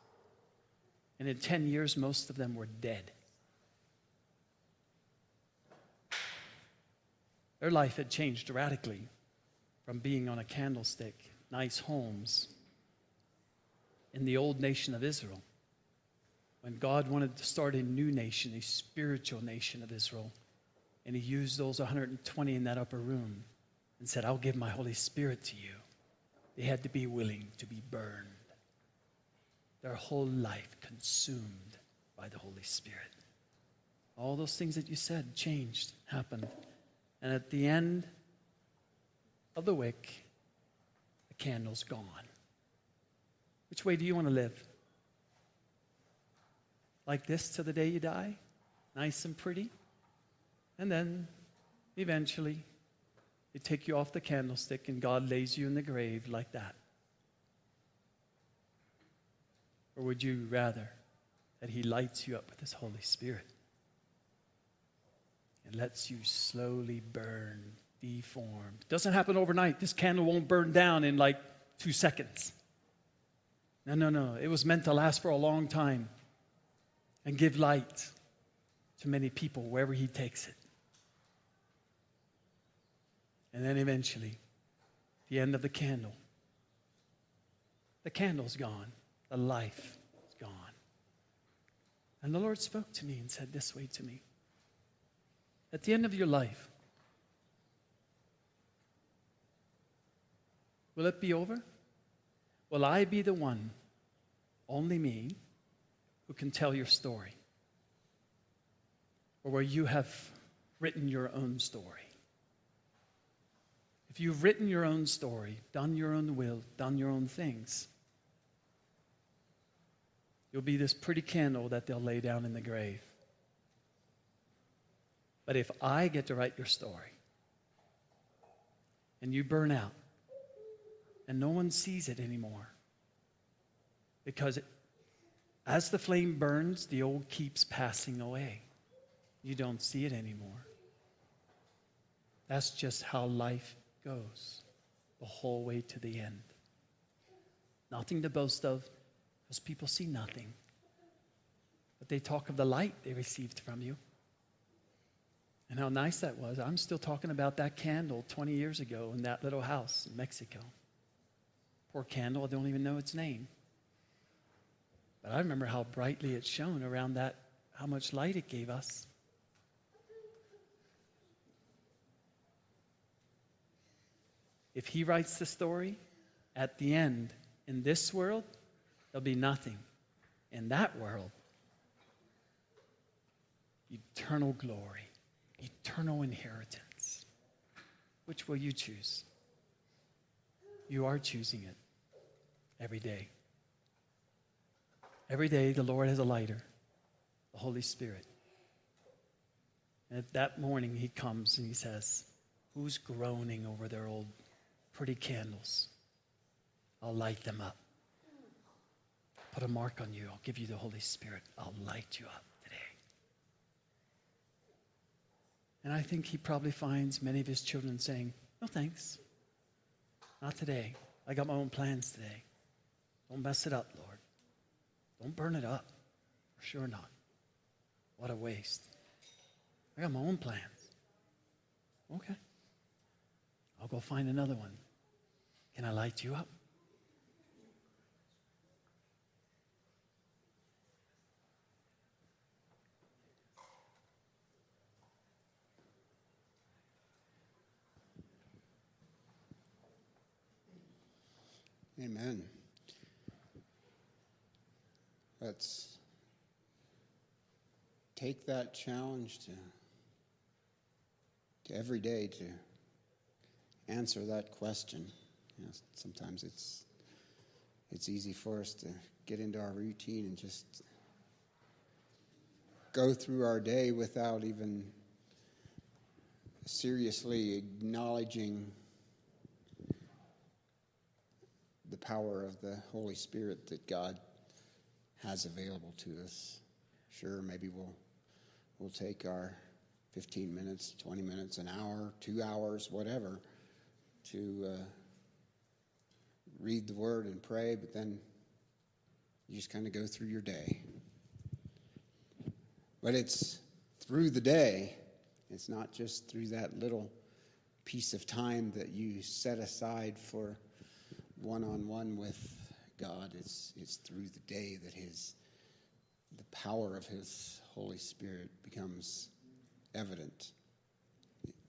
And in 10 years, most of them were dead. Their life had changed radically from being on a candlestick, nice homes, in the old nation of Israel. When God wanted to start a new nation, a spiritual nation of Israel, and He used those 120 in that upper room and said, I'll give my Holy Spirit to you. They had to be willing to be burned. Their whole life consumed by the Holy Spirit. All those things that you said changed, happened. And at the end of the wick, the candle's gone. Which way do you want to live? Like this till the day you die? Nice and pretty? And then, eventually, they take you off the candlestick and God lays you in the grave like that. Or would you rather that He lights you up with His Holy Spirit? It lets you slowly burn, deform. It doesn't happen overnight. This candle won't burn down in like 2 seconds. No. It was meant to last for a long time and give light to many people wherever He takes it. And then eventually, the end of the candle. The candle's gone. The life is gone. And the Lord spoke to me and said this way to me. At the end of your life, will it be over? Will I be the one, only me, who can tell your story? Or will you have written your own story? If you've written your own story, done your own will, done your own things, you'll be this pretty candle that they'll lay down in the grave. But if I get to write your story and you burn out and no one sees it anymore, because as the flame burns, the old keeps passing away. You don't see it anymore. That's just how life goes the whole way to the end. Nothing to boast of, because people see nothing. But they talk of the light they received from you and how nice that was. I'm still talking about that candle 20 years ago in that little house in Mexico. Poor candle, I don't even know its name. But I remember how brightly it shone around that, how much light it gave us. If he writes the story, at the end, in this world, there'll be nothing. In that world, eternal glory, eternal inheritance. Which will you choose? You are choosing it every day. Every day, the Lord has a lighter, the Holy Spirit. And at that morning, he comes and he says, who's groaning over their old pretty candles? I'll light them up. Put a mark on you. I'll give you the Holy Spirit. I'll light you up today. And I think he probably finds many of his children saying, no thanks. Not today. I got my own plans today. Don't mess it up, Lord. Don't burn it up. For sure not. What a waste. I got my own plans. Okay. I'll go find another one. Can I light you up? Amen. Let's take that challenge to every day to answer that question. You know, sometimes it's easy for us to get into our routine and just go through our day without even seriously acknowledging the power of the Holy Spirit that God has available to us. Sure, maybe we'll take our 15 minutes, 20 minutes, an hour, 2 hours, whatever, to read the Word and pray, but then you just kind of go through your day. But it's through the day. It's not just through that little piece of time that you set aside for one-on-one with God. It's through the day that the power of his Holy Spirit becomes evident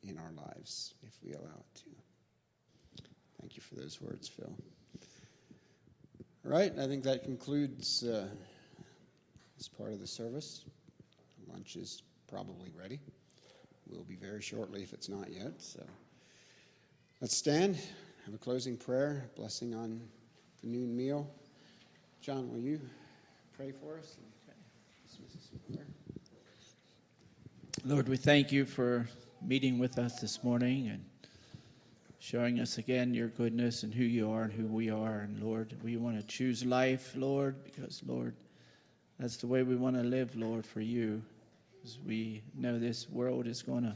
in our lives, if we allow it to. Thank you for those words, Phil. All right, I think that concludes this part of the service. Lunch is probably ready. We'll be very shortly if it's not yet. So let's stand, have a closing prayer, blessing on the noon meal. John, will you pray for us? Lord, we thank you for meeting with us this morning and showing us again your goodness and who you are and who we are. And Lord, we want to choose life, Lord, because, Lord, that's the way we want to live, Lord, for you. As we know, this world is going to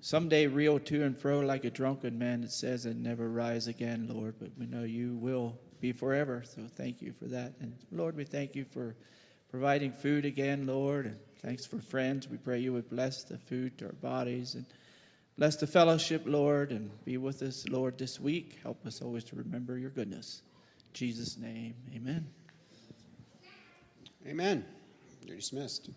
someday reel to and fro like a drunken man, it says, and never rise again, Lord. But we know you will be forever, so thank you for that. And Lord, we thank you for providing food again, Lord, and thanks for friends. We pray you would bless the food to our bodies and bless the fellowship, Lord, and be with us, Lord, this week. Help us always to remember your goodness. In Jesus' name, amen. Amen. You're dismissed.